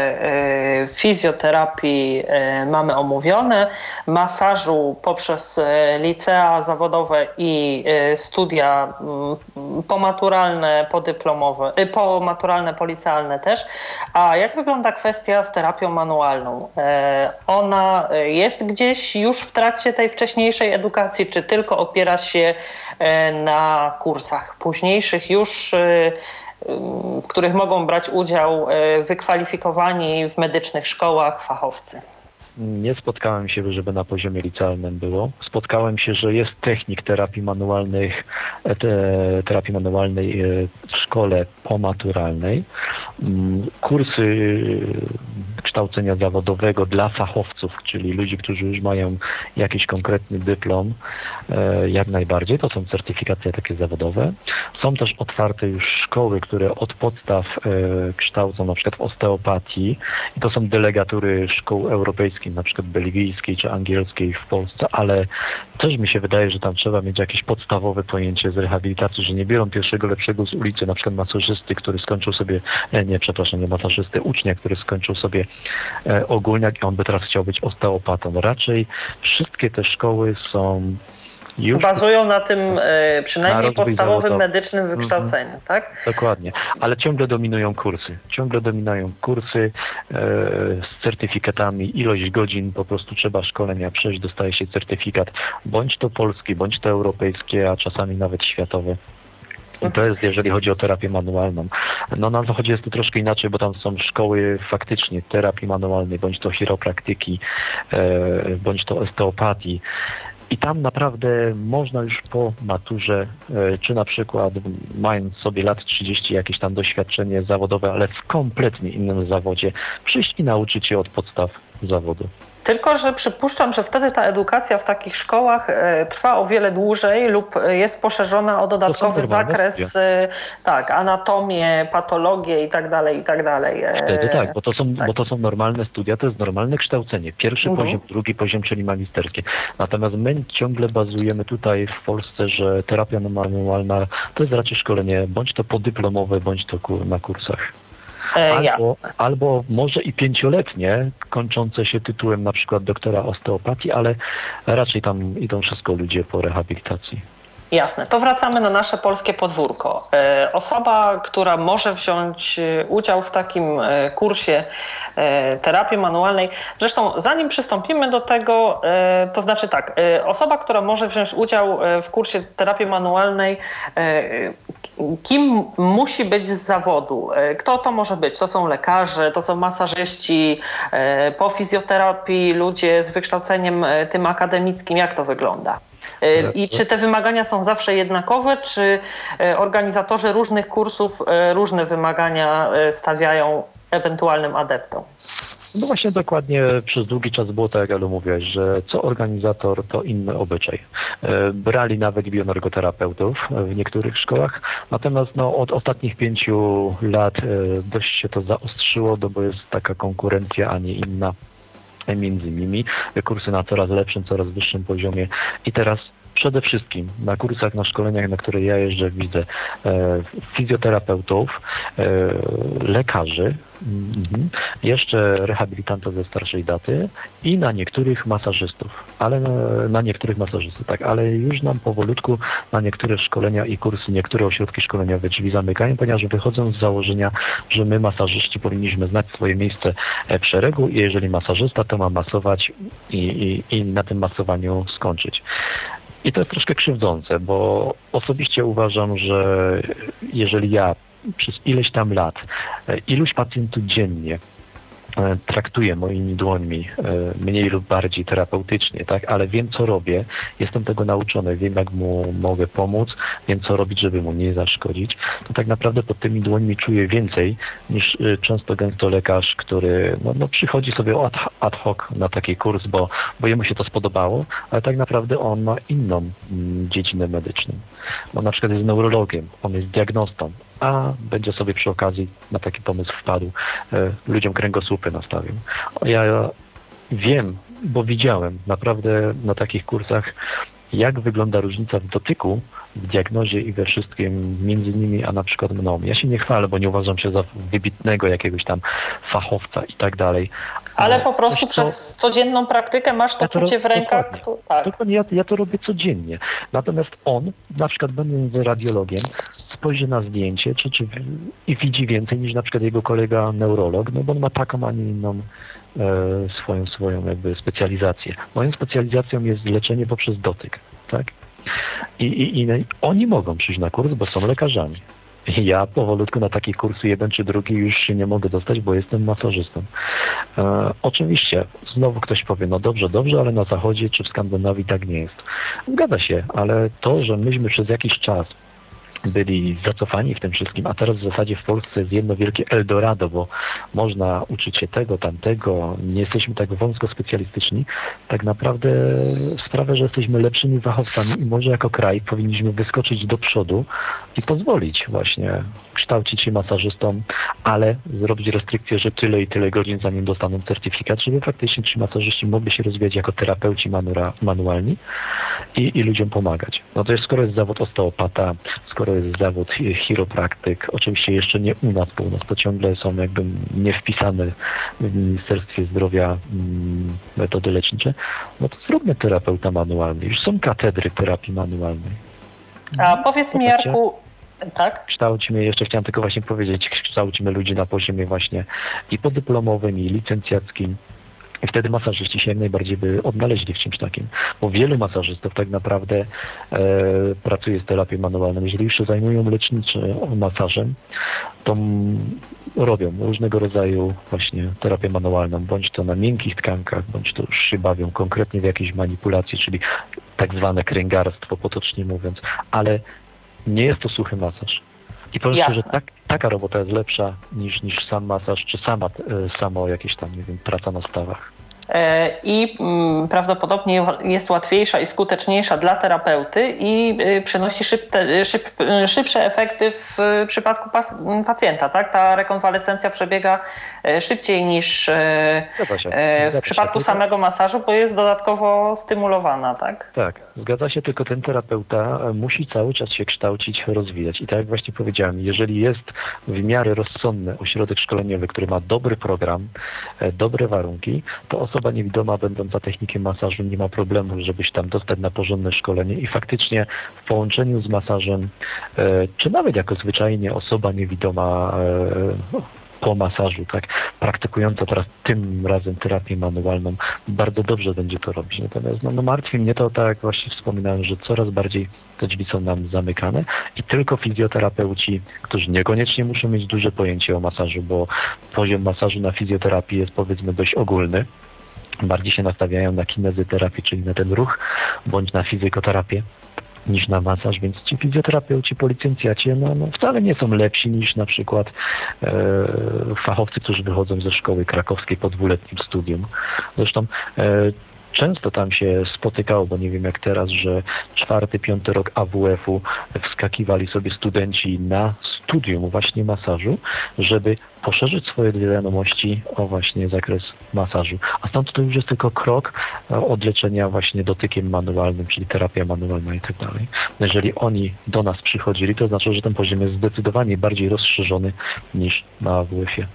fizjoterapii mamy omówione, masażu poprzez licea zawodowe i studia pomaturalne, podyplomowe, pomaturalne, policealne też. A jak wygląda kwestia z terapią manualną? Ona jest gdzieś już w trakcie tej wcześniejszej edukacji, czy tylko opiera się na kursach późniejszych już, w których mogą brać udział wykwalifikowani w medycznych szkołach fachowcy? Nie spotkałem się, żeby na poziomie licealnym było. Spotkałem się, że jest technik terapii manualnych, terapii manualnej w szkole pomaturalnej. Kursy kształcenia zawodowego dla fachowców, czyli ludzi, którzy już mają jakiś konkretny dyplom, jak najbardziej. To są certyfikacje takie zawodowe. Są też otwarte już szkoły, które od podstaw kształcą na przykład w osteopatii. I to są delegatury szkół europejskich, na przykład belgijskiej czy angielskiej w Polsce, ale też mi się wydaje, że tam trzeba mieć jakieś podstawowe pojęcie z rehabilitacji, że nie biorą pierwszego lepszego z ulicy, na przykład masażysty, który skończył sobie, nie, przepraszam, nie masażysty, ucznia, który skończył sobie ogólniak i on by teraz chciał być osteopatą. Raczej wszystkie te szkoły są już bazują na tym y, przynajmniej na podstawowym zawodowy. medycznym wykształceniu, mm-hmm. tak? Dokładnie, ale ciągle dominują kursy. Ciągle dominują kursy y, z certyfikatami, ilość godzin, po prostu trzeba szkolenia przejść, dostaje się certyfikat, bądź to polski, bądź to europejskie, a czasami nawet światowy. I to jest, jeżeli chodzi o terapię manualną. No na zachodzie jest to troszkę inaczej, bo tam są szkoły faktycznie terapii manualnej, bądź to chiropraktyki, y, bądź to osteopatii. I tam naprawdę można już po maturze, czy na przykład mając sobie lat trzydzieści jakieś tam doświadczenie zawodowe, ale w kompletnie innym zawodzie, przyjść i nauczyć się od podstaw zawodu. Tylko że przypuszczam, że wtedy ta edukacja w takich szkołach trwa o wiele dłużej lub jest poszerzona o dodatkowy zakres, ja. tak, anatomię, patologię i tak dalej, i tak dalej. Wtedy tak, bo to są, tak. bo to są normalne studia, to jest normalne kształcenie. Pierwszy mhm. poziom, drugi poziom, czyli magisterskie. Natomiast my ciągle bazujemy tutaj w Polsce, że terapia manualna to jest raczej szkolenie bądź to podyplomowe, bądź to na kursach. Albo, albo może i pięcioletnie, kończące się tytułem na przykład doktora osteopatii, ale raczej tam idą wszystko ludzie po rehabilitacji. Jasne, to wracamy na nasze polskie podwórko. Osoba, która może wziąć udział w takim kursie terapii manualnej, zresztą zanim przystąpimy do tego, to znaczy tak, osoba, która może wziąć udział w kursie terapii manualnej, kim musi być z zawodu? Kto to może być? To są lekarze, to są masażyści, po fizjoterapii ludzie z wykształceniem tym akademickim. Jak to wygląda? I czy te wymagania są zawsze jednakowe, czy organizatorzy różnych kursów różne wymagania stawiają ewentualnym adeptom? No właśnie dokładnie przez długi czas było tak, jak Alu mówiłaś, że co organizator to inny obyczaj. Brali nawet bioenergoterapeutów w niektórych szkołach, natomiast no, od ostatnich pięciu lat dość się to zaostrzyło, bo jest taka konkurencja, a nie inna. Między nimi kursy na coraz lepszym, coraz wyższym poziomie i teraz przede wszystkim na kursach, na szkoleniach, na które ja jeżdżę, widzę e, fizjoterapeutów, e, lekarzy, mm, jeszcze rehabilitantów ze starszej daty i na niektórych masażystów, ale na, na niektórych masażystów, tak, ale już nam powolutku na niektóre szkolenia i kursy, niektóre ośrodki szkoleniowe drzwi zamykają, ponieważ wychodzą z założenia, że my masażyści powinniśmy znać swoje miejsce w szeregu i jeżeli masażysta, to ma masować i, i, i na tym masowaniu skończyć. I to jest troszkę krzywdzące, bo osobiście uważam, że jeżeli ja przez ileś tam lat, iluś pacjentów dziennie traktuję moimi dłońmi mniej lub bardziej terapeutycznie, tak, ale wiem, co robię, jestem tego nauczony, wiem, jak mu mogę pomóc, wiem, co robić, żeby mu nie zaszkodzić, to tak naprawdę pod tymi dłońmi czuję więcej niż często gęsto lekarz, który no, no, przychodzi sobie ad hoc na taki kurs, bo, bo jemu się to spodobało, ale tak naprawdę on ma inną mm, dziedzinę medyczną. On na przykład jest neurologiem, on jest diagnostą, a będzie sobie przy okazji na taki pomysł wpadł, e, ludziom kręgosłupy nastawił. Ja, ja wiem, bo widziałem naprawdę na takich kursach, jak wygląda różnica w dotyku, w diagnozie i we wszystkim między nimi, a na przykład mną. Ja się nie chwalę, bo nie uważam się za wybitnego jakiegoś tam fachowca i tak dalej. Ale po prostu to, przez codzienną praktykę masz to ja czucie rob, w rękach. Dokładnie, tak. dokładnie ja, ja to robię codziennie. Natomiast on, na przykład będąc radiologiem, spojrzy na zdjęcie czy, czy, i widzi więcej niż na przykład jego kolega neurolog, no bo on ma taką, a nie inną e, swoją, swoją jakby specjalizację. Moją specjalizacją jest leczenie poprzez dotyk, tak? I, i, i oni mogą przyjść na kurs, bo są lekarzami. Ja powolutku na taki kurs jeden czy drugi już się nie mogę dostać, bo jestem masażystą. E, oczywiście, znowu ktoś powie, no dobrze, dobrze, ale na Zachodzie czy w Skandynawii tak nie jest. Zgadza się, ale to, że myśmy przez jakiś czas byli zacofani w tym wszystkim, a teraz w zasadzie w Polsce jest jedno wielkie Eldorado, bo można uczyć się tego, tamtego, nie jesteśmy tak wąsko specjalistyczni. Tak naprawdę sprawia, że jesteśmy lepszymi fachowcami i może jako kraj powinniśmy wyskoczyć do przodu i pozwolić właśnie kształcić się masażystom, ale zrobić restrykcję, że tyle i tyle godzin zanim dostaną certyfikat, żeby faktycznie ci masażyści mogli się rozwijać jako terapeuci manura, manualni i, i ludziom pomagać. No to jest, skoro jest zawód osteopata, skoro jest zawód chiropraktyk, oczywiście jeszcze nie u nas, bo u nas to ciągle są jakby niewpisane w Ministerstwie Zdrowia metody lecznicze, no to zróbmy terapeuta manualny. Już są katedry terapii manualnej. A powiedz mi, Jarku, tak? Kształcimy, jeszcze chciałem tylko właśnie powiedzieć, kształcimy ludzi na poziomie właśnie i podyplomowym, i licencjackim. I wtedy masażyści się jak najbardziej by odnaleźli w czymś takim, bo wielu masażystów tak naprawdę e, pracuje z terapią manualną. Jeżeli już się zajmują leczniczym masażem, to m, robią różnego rodzaju właśnie terapię manualną, bądź to na miękkich tkankach, bądź to już się bawią konkretnie w jakieś manipulacje, czyli tak zwane kręgarstwo, potocznie mówiąc, ale nie jest to suchy masaż. I powiem szczerze, że tak, taka robota jest lepsza niż, niż sam masaż, czy sama, samo jakieś tam, nie wiem, praca na stawach. I mm, prawdopodobnie jest łatwiejsza i skuteczniejsza dla terapeuty i y, przynosi szybte, szyb, szybsze efekty w y, przypadku pas, pacjenta, tak? Ta rekonwalescencja przebiega y, szybciej niż y, y, w przypadku samego masażu, bo jest dodatkowo stymulowana, tak? Tak, zgadza się, tylko ten terapeuta musi cały czas się kształcić, rozwijać. I tak jak właśnie powiedziałem, jeżeli jest w miarę rozsądny ośrodek szkoleniowy, który ma dobry program, dobre warunki, to osoba Osoba niewidoma, będąca technikiem masażu, nie ma problemu, żeby się tam dostać na porządne szkolenie i faktycznie w połączeniu z masażem, czy nawet jako zwyczajnie osoba niewidoma po masażu, tak, praktykująca teraz tym razem terapię manualną, bardzo dobrze będzie to robić. Natomiast no, no martwi mnie to, tak jak właśnie wspominałem, że coraz bardziej te drzwi są nam zamykane i tylko fizjoterapeuci, którzy niekoniecznie muszą mieć duże pojęcie o masażu, bo poziom masażu na fizjoterapii jest powiedzmy dość ogólny, bardziej się nastawiają na kinezyterapię, czyli na ten ruch, bądź na fizykoterapię, niż na masaż, więc ci fizjoterapeuci po licencjacie no, no wcale nie są lepsi niż na przykład e, fachowcy, którzy wychodzą ze szkoły krakowskiej po dwuletnim studium. Zresztą e, często tam się spotykało, bo nie wiem jak teraz, że czwarty, piąty rok A W F-u wskakiwali sobie studenci na studium właśnie masażu, żeby poszerzyć swoje wiadomości o właśnie zakres masażu. A stąd to już jest tylko krok od leczenia właśnie dotykiem manualnym, czyli terapia manualna i tak dalej. Jeżeli oni do nas przychodzili, to znaczy, że ten poziom jest zdecydowanie bardziej rozszerzony niż na A W F-ie.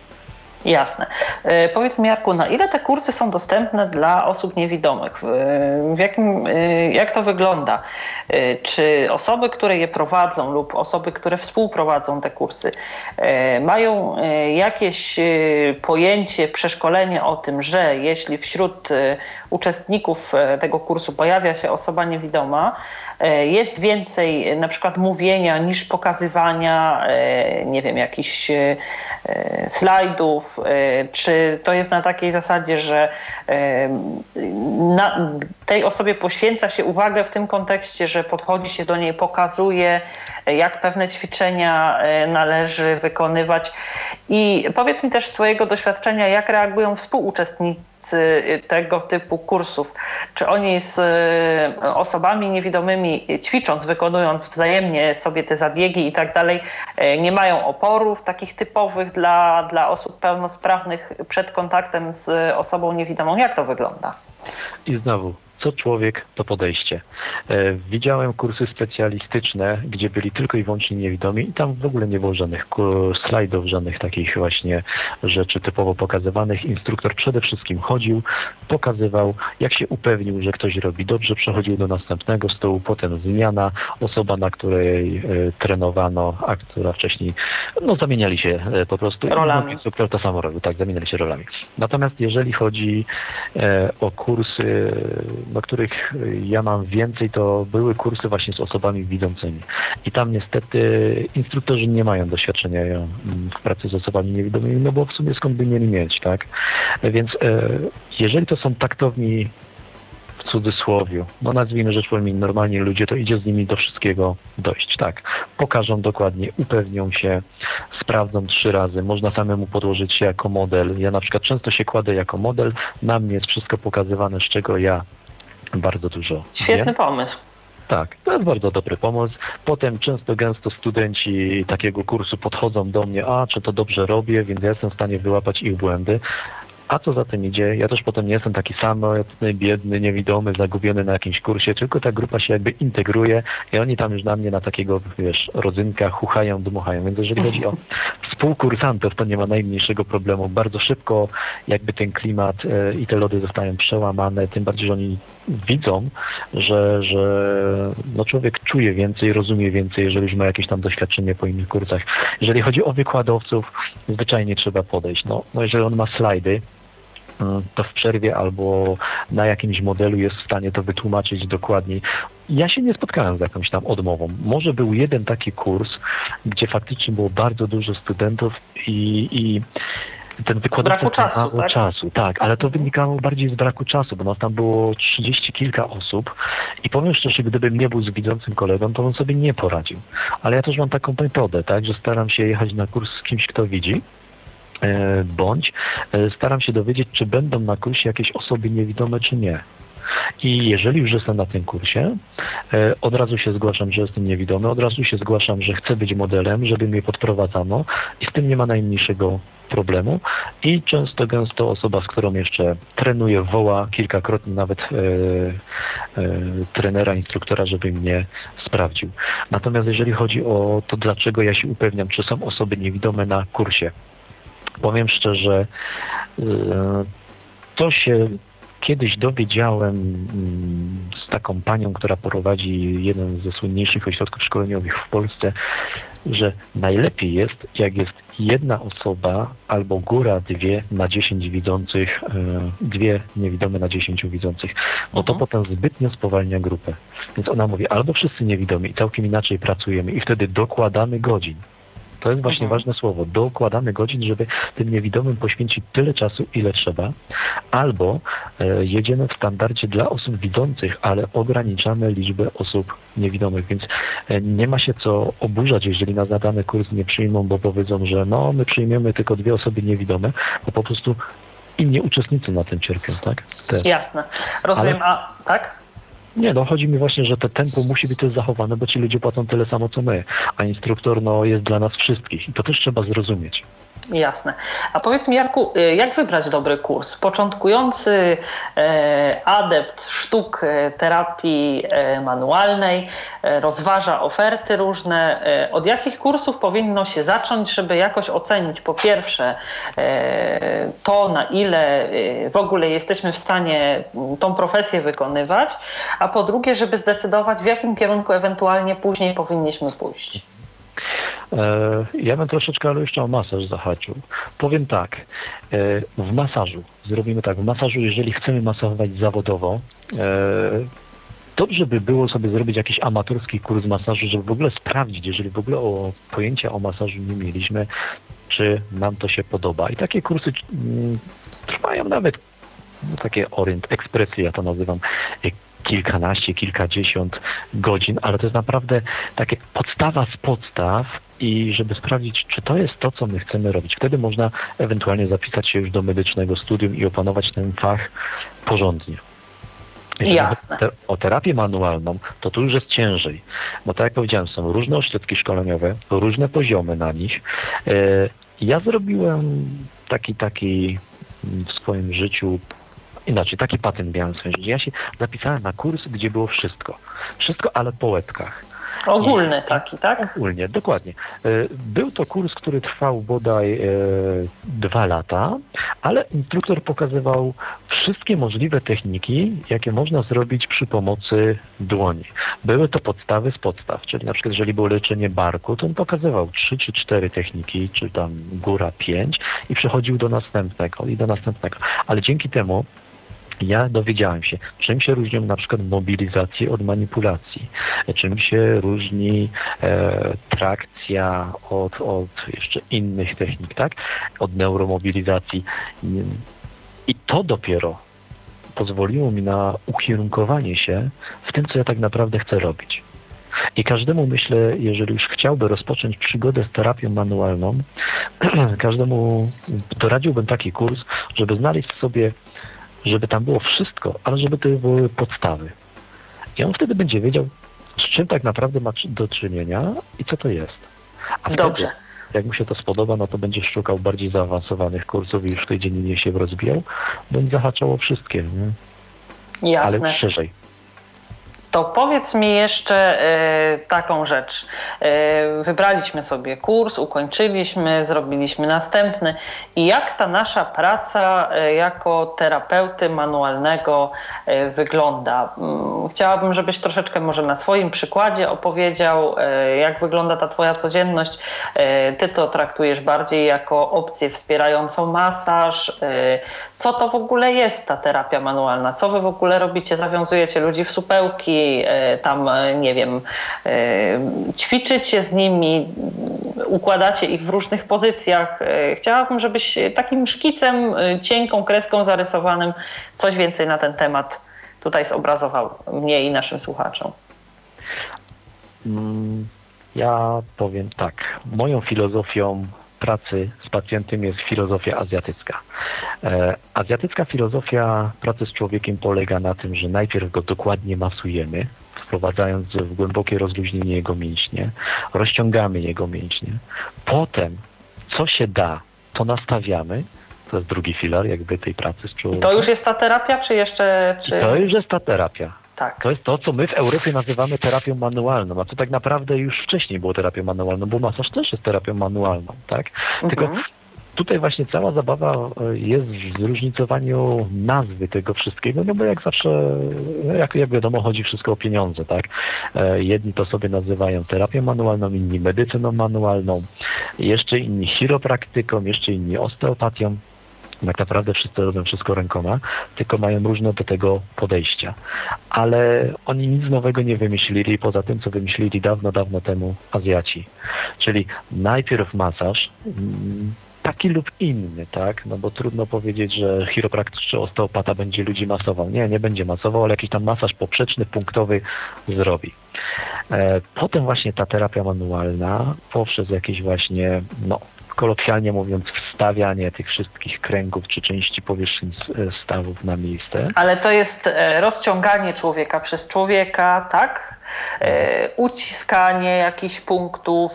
Jasne. Powiedz mi, Jarku, na ile te kursy są dostępne dla osób niewidomych? W jakim, jak to wygląda? Czy osoby, które je prowadzą lub osoby, które współprowadzą te kursy, mają jakieś pojęcie, przeszkolenie o tym, że jeśli wśród uczestników tego kursu pojawia się osoba niewidoma, jest więcej na przykład mówienia niż pokazywania, nie wiem, jakichś slajdów, czy to jest na takiej zasadzie, że na tej osobie poświęca się uwagę w tym kontekście, że podchodzi się do niej, pokazuje, jak pewne ćwiczenia należy wykonywać. I powiedz mi też z twojego doświadczenia, jak reagują współuczestnicy tego typu kursów. Czy oni z osobami niewidomymi ćwicząc, wykonując wzajemnie sobie te zabiegi i tak dalej, nie mają oporów takich typowych dla, dla osób pełnosprawnych przed kontaktem z osobą niewidomą? Jak to wygląda? I znowu, co człowiek, to podejście. Widziałem kursy specjalistyczne, gdzie byli tylko i wyłącznie niewidomi i tam w ogóle nie było żadnych slajdów, żadnych takich właśnie rzeczy typowo pokazywanych. Instruktor przede wszystkim chodził, pokazywał, jak się upewnił, że ktoś robi dobrze, przechodził do następnego stołu, potem zmiana, osoba, na której trenowano, a która wcześniej, no zamieniali się po prostu. Rolami. Instruktor to samo robił, tak, zamieniali się rolami. Natomiast jeżeli chodzi o kursy, do których ja mam więcej, to były kursy właśnie z osobami widzącymi. I tam niestety instruktorzy nie mają doświadczenia w pracy z osobami niewidomymi, no bo w sumie skąd by mieli mieć, tak? Więc jeżeli to są taktowni w cudzysłowie, no nazwijmy rzecz po imieniu, normalni ludzie, to idzie z nimi do wszystkiego dojść, tak. Pokażą dokładnie, upewnią się, sprawdzą trzy razy, można samemu podłożyć się jako model. Ja na przykład często się kładę jako model, na mnie jest wszystko pokazywane, z czego ja bardzo dużo. Świetny nie? pomysł. Tak, to jest bardzo dobry pomysł. Potem często, gęsto studenci takiego kursu podchodzą do mnie, a czy to dobrze robię, więc ja jestem w stanie wyłapać ich błędy. A co za tym idzie, ja też potem nie jestem taki samotny, biedny, niewidomy, zagubiony na jakimś kursie, tylko ta grupa się jakby integruje i oni tam już na mnie na takiego, wiesz, rodzynka chuchają, dmuchają. Więc jeżeli chodzi o współkursantów, to nie ma najmniejszego problemu. Bardzo szybko jakby ten klimat i te lody zostają przełamane, tym bardziej, że oni widzą, że, że no człowiek czuje więcej, rozumie więcej, jeżeli już ma jakieś tam doświadczenie po innych kursach. Jeżeli chodzi o wykładowców, zwyczajnie trzeba podejść. No, no jeżeli on ma slajdy, to w przerwie albo na jakimś modelu jest w stanie to wytłumaczyć dokładniej. Ja się nie spotkałem z jakąś tam odmową. Może był jeden taki kurs, gdzie faktycznie było bardzo dużo studentów i, i ten wykładowca czasu, tak? czasu, tak, ale to wynikało bardziej z braku czasu, bo nas tam było trzydzieści kilka osób i powiem szczerze, gdybym nie był z widzącym kolegą, to on sobie nie poradził. Ale ja też mam taką metodę, tak, że staram się jechać na kurs z kimś, kto widzi, bądź staram się dowiedzieć, czy będą na kursie jakieś osoby niewidome, czy nie. I jeżeli już jestem na tym kursie, od razu się zgłaszam, że jestem niewidomy, od razu się zgłaszam, że chcę być modelem, żeby mnie podprowadzano i z tym nie ma najmniejszego problemu. I często, gęsto osoba, z którą jeszcze trenuję, woła kilkakrotnie nawet e, e, trenera, instruktora, żeby mnie sprawdził. Natomiast jeżeli chodzi o to, dlaczego ja się upewniam, czy są osoby niewidome na kursie, powiem szczerze, to się kiedyś dowiedziałem z taką panią, która prowadzi jeden ze słynniejszych ośrodków szkoleniowych w Polsce, że najlepiej jest, jak jest jedna osoba albo góra dwie na dziesięć widzących, dwie niewidome na dziesięciu widzących, bo to mhm. potem zbytnio spowalnia grupę. Więc ona mówi, albo wszyscy niewidomi i całkiem inaczej pracujemy i wtedy dokładamy godzin. To jest właśnie mhm. ważne słowo. Dokładamy godzin, żeby tym niewidomym poświęcić tyle czasu, ile trzeba. Albo e, jedziemy w standardzie dla osób widzących, ale ograniczamy liczbę osób niewidomych. Więc e, nie ma się co oburzać, jeżeli nas na dany kurs nie przyjmą, bo powiedzą, że no, my przyjmiemy tylko dwie osoby niewidome, bo po prostu inni uczestnicy na tym cierpią, tak? Też. Jasne. Rozumiem, ale... a tak? Nie, no chodzi mi właśnie, że to tempo musi być też zachowane, bo ci ludzie płacą tyle samo co my, a instruktor no, jest dla nas wszystkich i to też trzeba zrozumieć. Jasne. A powiedz mi, Jarku, jak wybrać dobry kurs? Początkujący e, adept sztuk terapii manualnej e, rozważa oferty różne. E, od jakich kursów powinno się zacząć, żeby jakoś ocenić po pierwsze e, to, na ile w ogóle jesteśmy w stanie tą profesję wykonywać, a po drugie, żeby zdecydować, w jakim kierunku ewentualnie później powinniśmy pójść? Ja bym troszeczkę jeszcze o masaż zahaczył. Powiem tak, w masażu, zrobimy tak, w masażu, jeżeli chcemy masować zawodowo, dobrze by było sobie zrobić jakiś amatorski kurs masażu, żeby w ogóle sprawdzić, jeżeli w ogóle o pojęcia o masażu nie mieliśmy, czy nam to się podoba. I takie kursy trwają nawet, no, takie orient, ekspresy, ja to nazywam, kilkanaście, kilkadziesiąt godzin, ale to jest naprawdę takie podstawa z podstaw i żeby sprawdzić, czy to jest to, co my chcemy robić. Wtedy można ewentualnie zapisać się już do medycznego studium i opanować ten fach porządnie. Jeżeli Jasne. Te- o terapię manualną, to tu już jest ciężej, bo tak jak powiedziałem, są różne ośrodki szkoleniowe, różne poziomy na nich. Yy, ja zrobiłem taki, taki w swoim życiu Inaczej, taki patent miałem w swoim życiu. Ja się zapisałem na kurs, gdzie było wszystko. Wszystko, ale po łebkach. Ogólny taki, tak? Ogólnie, dokładnie. Był to kurs, który trwał bodaj dwa lata, ale instruktor pokazywał wszystkie możliwe techniki, jakie można zrobić przy pomocy dłoni. Były to podstawy z podstaw, czyli na przykład jeżeli było leczenie barku, to on pokazywał trzy czy cztery techniki, czy tam góra pięć i przechodził do następnego i do następnego. Ale dzięki temu ja dowiedziałem się, czym się różnią na przykład mobilizacje od manipulacji, czym się różni e, trakcja od, od jeszcze innych technik, tak? Od neuromobilizacji. I to dopiero pozwoliło mi na ukierunkowanie się w tym, co ja tak naprawdę chcę robić. I każdemu, myślę, jeżeli już chciałby rozpocząć przygodę z terapią manualną, każdemu doradziłbym taki kurs, żeby znaleźć sobie, żeby tam było wszystko, ale żeby to były podstawy. I on wtedy będzie wiedział, z czym tak naprawdę ma do czynienia i co to jest. A dobrze. Wtedy, jak mu się to spodoba, no to będzie szukał bardziej zaawansowanych kursów i już w tej dziedzinie się rozwijał, będzie zahaczało wszystkie. Nie? Jasne. Ale szerzej. To powiedz mi jeszcze taką rzecz. Wybraliśmy sobie kurs, ukończyliśmy, zrobiliśmy następny. I jak ta nasza praca jako terapeuty manualnego wygląda? Chciałabym, żebyś troszeczkę może na swoim przykładzie opowiedział, jak wygląda ta twoja codzienność. Ty to traktujesz bardziej jako opcję wspierającą masaż. Co to w ogóle jest ta terapia manualna? Co wy w ogóle robicie? Zawiązujecie ludzi w supełki? Tam, nie wiem, ćwiczycie z nimi, układacie ich w różnych pozycjach. Chciałabym, żebyś takim szkicem, cienką kreską zarysowanym coś więcej na ten temat tutaj zobrazował mnie i naszym słuchaczom. Ja powiem tak. Moją filozofią pracy z pacjentem jest filozofia azjatycka. Azjatycka filozofia pracy z człowiekiem polega na tym, że najpierw go dokładnie masujemy, wprowadzając w głębokie rozluźnienie jego mięśnie, rozciągamy jego mięśnie. Potem, co się da, to nastawiamy. To jest drugi filar jakby tej pracy z człowiekiem. I to już jest ta terapia, czy jeszcze... Czy... To już jest ta terapia. Tak. To jest to, co my w Europie nazywamy terapią manualną, a co tak naprawdę już wcześniej było terapią manualną, bo masaż też jest terapią manualną, tak? Tylko mhm. tutaj właśnie cała zabawa jest w zróżnicowaniu nazwy tego wszystkiego, no bo jak zawsze, jak, jak wiadomo, chodzi wszystko o pieniądze, tak? Jedni to sobie nazywają terapią manualną, inni medycyną manualną, jeszcze inni chiropraktyką, jeszcze inni osteopatią. Tak naprawdę wszyscy robią wszystko rękoma, tylko mają różne do tego podejścia. Ale oni nic nowego nie wymyślili poza tym, co wymyślili dawno, dawno temu Azjaci. Czyli najpierw masaż, taki lub inny, tak? No bo trudno powiedzieć, że chiropraktyk czy osteopata będzie ludzi masował. Nie, nie będzie masował, ale jakiś tam masaż poprzeczny, punktowy zrobi. Potem właśnie ta terapia manualna poprzez jakieś właśnie, no, kolokwialnie mówiąc, wstawianie tych wszystkich kręgów czy części powierzchni stawów na miejsce. Ale to jest rozciąganie człowieka przez człowieka, tak? E, uciskanie jakichś punktów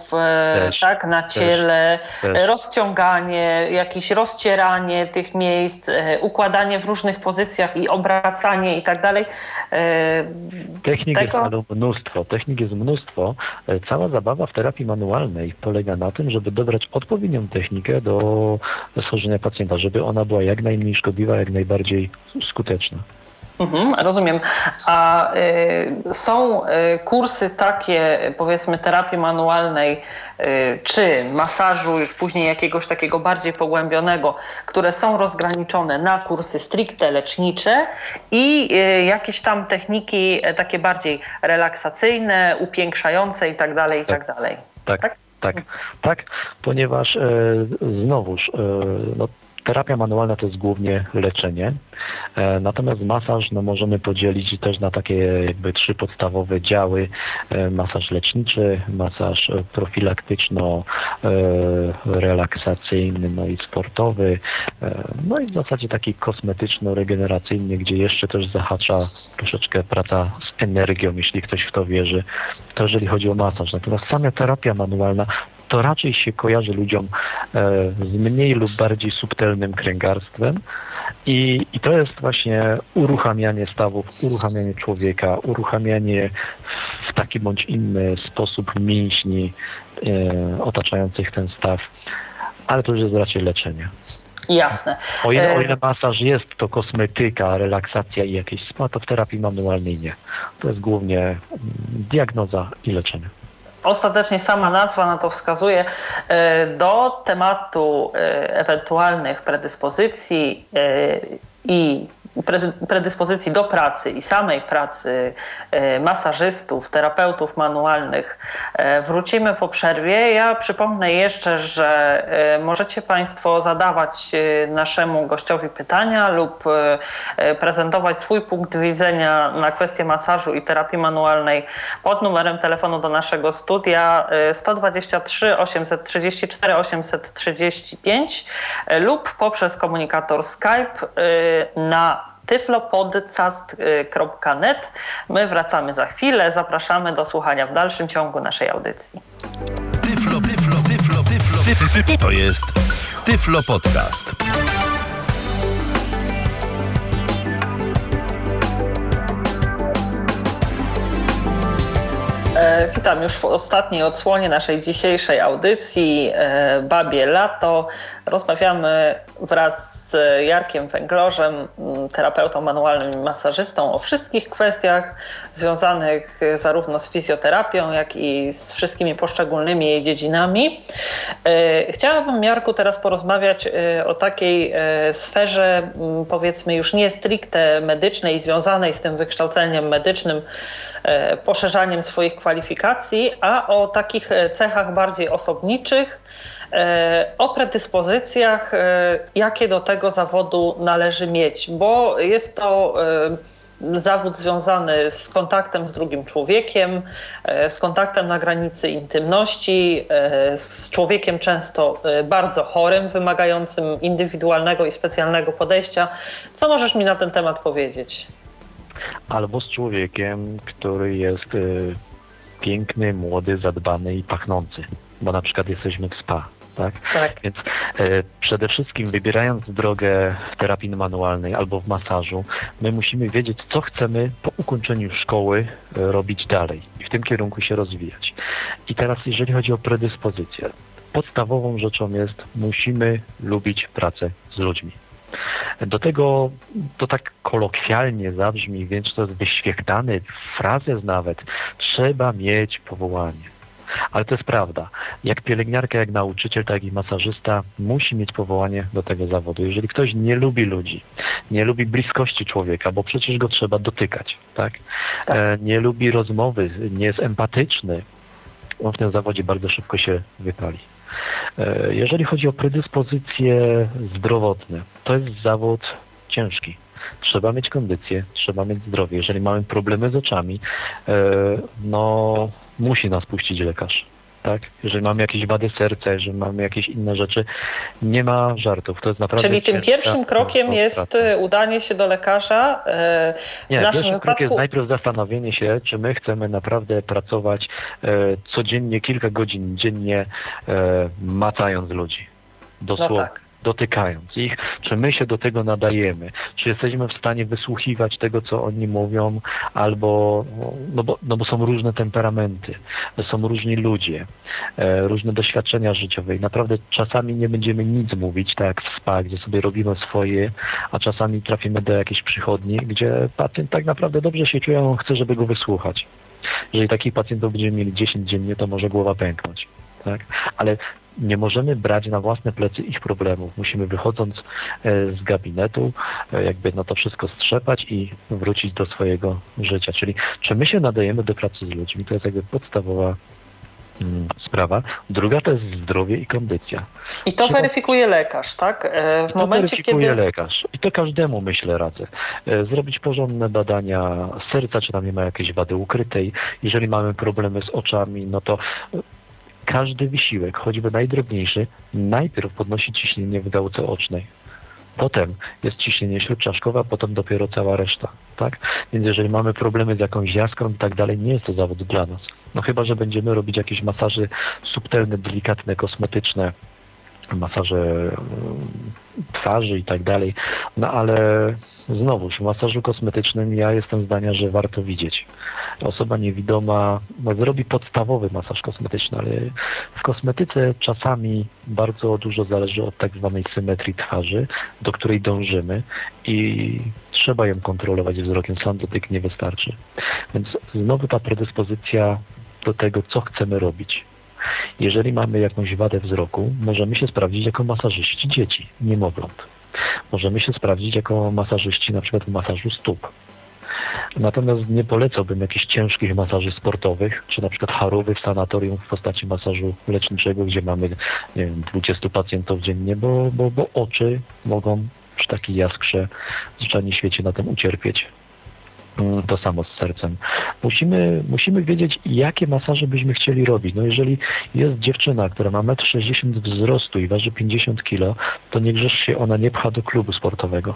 też, tak, na ciele, też, też. rozciąganie, jakieś rozcieranie tych miejsc, e, układanie w różnych pozycjach i obracanie i tak dalej. E, Technik tego... jest mnóstwo. Technik jest mnóstwo. Cała zabawa w terapii manualnej polega na tym, żeby dobrać odpowiednią technikę do schorzenia pacjenta, żeby ona była jak najmniej szkodliwa, jak najbardziej skuteczna. Mhm, rozumiem. A y, są y, kursy takie, powiedzmy, terapii manualnej y, czy masażu, już później jakiegoś takiego bardziej pogłębionego, które są rozgraniczone na kursy stricte lecznicze i y, jakieś tam techniki y, takie bardziej relaksacyjne, upiększające i tak dalej, i tak dalej. Tak, tak, tak, tak, ponieważ y, znowuż... Y, no, terapia manualna to jest głównie leczenie, e, natomiast masaż no, możemy podzielić też na takie jakby trzy podstawowe działy. E, masaż leczniczy, masaż profilaktyczno-relaksacyjny, e, no i sportowy, e, no i w zasadzie taki kosmetyczno-regeneracyjny, gdzie jeszcze też zahacza troszeczkę praca z energią, jeśli ktoś w to wierzy, to jeżeli chodzi o masaż. Natomiast sama terapia manualna to raczej się kojarzy ludziom e, z mniej lub bardziej subtelnym kręgarstwem i, i to jest właśnie uruchamianie stawów, uruchamianie człowieka, uruchamianie w taki bądź inny sposób mięśni e, otaczających ten staw, ale to już jest raczej leczenie. Jasne. O ile, o ile masaż jest, to kosmetyka, relaksacja i jakieś spa, to w terapii manualnej nie. To jest głównie diagnoza i leczenie. Ostatecznie sama nazwa na to wskazuje. Do tematu ewentualnych predyspozycji i predyspozycji do pracy i samej pracy masażystów, terapeutów manualnych wrócimy po przerwie. Ja przypomnę jeszcze, że możecie Państwo zadawać naszemu gościowi pytania lub prezentować swój punkt widzenia na kwestię masażu i terapii manualnej pod numerem telefonu do naszego studia sto dwadzieścia trzy osiemset trzydzieści cztery osiemset trzydzieści pięć lub poprzez komunikator Skype na tyflo podcast kropka net. My wracamy za chwilę. Zapraszamy do słuchania w dalszym ciągu naszej audycji. Tyflo, tyflo, tyflo, tyflo, tyflo. To jest Tyflo Podcast. Witam już w ostatniej odsłonie naszej dzisiejszej audycji Babie Lato. Rozmawiamy wraz z Jarkiem Węglorzem, terapeutą manualnym i masażystą, o wszystkich kwestiach związanych zarówno z fizjoterapią, jak i z wszystkimi poszczególnymi jej dziedzinami. Chciałabym, Jarku, teraz porozmawiać o takiej sferze, powiedzmy już nie stricte medycznej, związanej z tym wykształceniem medycznym, poszerzaniem swoich kwalifikacji, a o takich cechach bardziej osobniczych, o predyspozycjach, jakie do tego zawodu należy mieć, bo jest to zawód związany z kontaktem z drugim człowiekiem, z kontaktem na granicy intymności, z człowiekiem często bardzo chorym, wymagającym indywidualnego i specjalnego podejścia. Co możesz mi na ten temat powiedzieć? Albo z człowiekiem, który jest y, piękny, młody, zadbany i pachnący, bo na przykład jesteśmy w spa. Tak? Tak. Więc y, przede wszystkim wybierając drogę w terapii manualnej albo w masażu, my musimy wiedzieć, co chcemy po ukończeniu szkoły y, robić dalej i w tym kierunku się rozwijać. I teraz jeżeli chodzi o predyspozycję, podstawową rzeczą jest, musimy lubić pracę z ludźmi. Do tego, to tak kolokwialnie zabrzmi, więc to jest wyświechtany frazes nawet, trzeba mieć powołanie. Ale to jest prawda. Jak pielęgniarka, jak nauczyciel, tak i masażysta musi mieć powołanie do tego zawodu. Jeżeli ktoś nie lubi ludzi, nie lubi bliskości człowieka, bo przecież go trzeba dotykać, tak? Tak. Nie lubi rozmowy, nie jest empatyczny, on w tym zawodzie bardzo szybko się wypali. Jeżeli chodzi o predyspozycje zdrowotne, to jest zawód ciężki. Trzeba mieć kondycję, trzeba mieć zdrowie. Jeżeli mamy problemy z oczami, no musi nas puścić lekarz. Tak? Jeżeli mamy jakieś wady serca, jeżeli mamy jakieś inne rzeczy, nie ma żartów. To jest naprawdę. Czyli tym pierwszym krokiem jest udanie się do lekarza. W nie, naszym wypadku krok jest najpierw zastanowienie się, czy my chcemy naprawdę pracować e, codziennie, kilka godzin dziennie, e, macając ludzi. Dosłownie. No tak. Dotykając ich, czy my się do tego nadajemy, czy jesteśmy w stanie wysłuchiwać tego, co oni mówią, albo, no bo, no bo są różne temperamenty, są różni ludzie, e, różne doświadczenia życiowe i naprawdę czasami nie będziemy nic mówić, tak jak w spa, gdzie sobie robimy swoje, a czasami trafimy do jakiejś przychodni, gdzie pacjent tak naprawdę dobrze się czuje, on chce, żeby go wysłuchać. Jeżeli takich pacjentów będziemy mieli dziesięć dziennie, to może głowa pęknąć, tak? Ale nie możemy brać na własne plecy ich problemów. Musimy wychodząc z gabinetu jakby no to wszystko strzepać i wrócić do swojego życia. Czyli czy my się nadajemy do pracy z ludźmi, to jest jakby podstawowa sprawa. Druga to jest zdrowie i kondycja. I to weryfikuje lekarz, tak? W to momencie, weryfikuje kiedy... lekarz. I to każdemu, myślę, radzę. Zrobić porządne badania serca, czy tam nie ma jakiejś wady ukrytej. Jeżeli mamy problemy z oczami, no to każdy wysiłek, choćby najdrobniejszy, najpierw podnosi ciśnienie w gałce ocznej. Potem jest ciśnienie śródczaszkowe, a potem dopiero cała reszta, tak? Więc jeżeli mamy problemy z jakąś jaskrą i tak dalej, nie jest to zawód dla nas. No chyba, że będziemy robić jakieś masaże subtelne, delikatne, kosmetyczne, masaże twarzy i tak dalej, no ale znowuż w masażu kosmetycznym ja jestem zdania, że warto widzieć. Osoba niewidoma no, zrobi podstawowy masaż kosmetyczny, ale w kosmetyce czasami bardzo dużo zależy od tak zwanej symetrii twarzy, do której dążymy i trzeba ją kontrolować wzrokiem, sam dotyk nie wystarczy. Więc znowu ta predyspozycja do tego, co chcemy robić. Jeżeli mamy jakąś wadę wzroku, możemy się sprawdzić jako masażyści dzieci, niemowląt. możemy się sprawdzić jako masażyści, na przykład w masażu stóp. Natomiast nie polecałbym jakichś ciężkich masaży sportowych, czy na przykład harowych w sanatorium w postaci masażu leczniczego, gdzie mamy, nie wiem, dwudziestu pacjentów dziennie, bo, bo, bo oczy mogą przy takiej jaskrze w zwyczajnym świecie na tym ucierpieć. To samo z sercem. Musimy, musimy wiedzieć, jakie masaże byśmy chcieli robić. No jeżeli jest dziewczyna, która ma metr sześćdziesiąt wzrostu i waży pięćdziesiąt kilo, to nie grzesz się, ona nie pcha do klubu sportowego.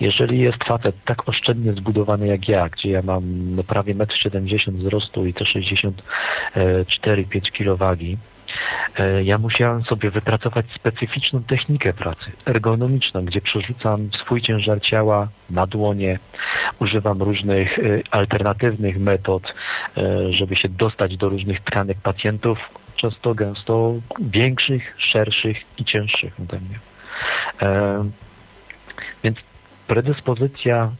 Jeżeli jest facet tak oszczędnie zbudowany jak ja, gdzie ja mam prawie metr siedemdziesiąt wzrostu i te sześćdziesiąt cztery przecinek pięć kilo wagi, ja musiałem sobie wypracować specyficzną technikę pracy, ergonomiczną, gdzie przerzucam swój ciężar ciała na dłonie, używam różnych alternatywnych metod, żeby się dostać do różnych tkanek pacjentów, często gęsto większych, szerszych i cięższych ode mnie. Więc predyspozycja,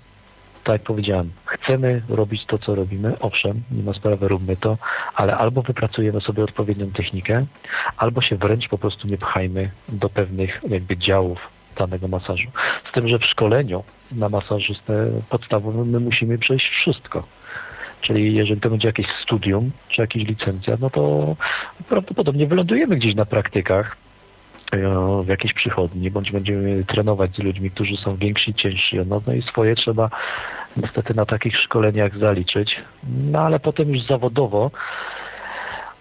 tak jak powiedziałem, chcemy robić to, co robimy, owszem, nie ma sprawy, róbmy to, ale albo wypracujemy sobie odpowiednią technikę, albo się wręcz po prostu nie pchajmy do pewnych jakby działów danego masażu. Z tym, że w szkoleniu na masażystę podstawowym my musimy przejść wszystko. Czyli jeżeli to będzie jakieś studium czy jakiś licencjat, no to prawdopodobnie wylądujemy gdzieś na praktykach, w jakiejś przychodni, bądź będziemy trenować z ludźmi, którzy są więksi, ciężsi. No, no i swoje trzeba niestety na takich szkoleniach zaliczyć. No ale potem już zawodowo,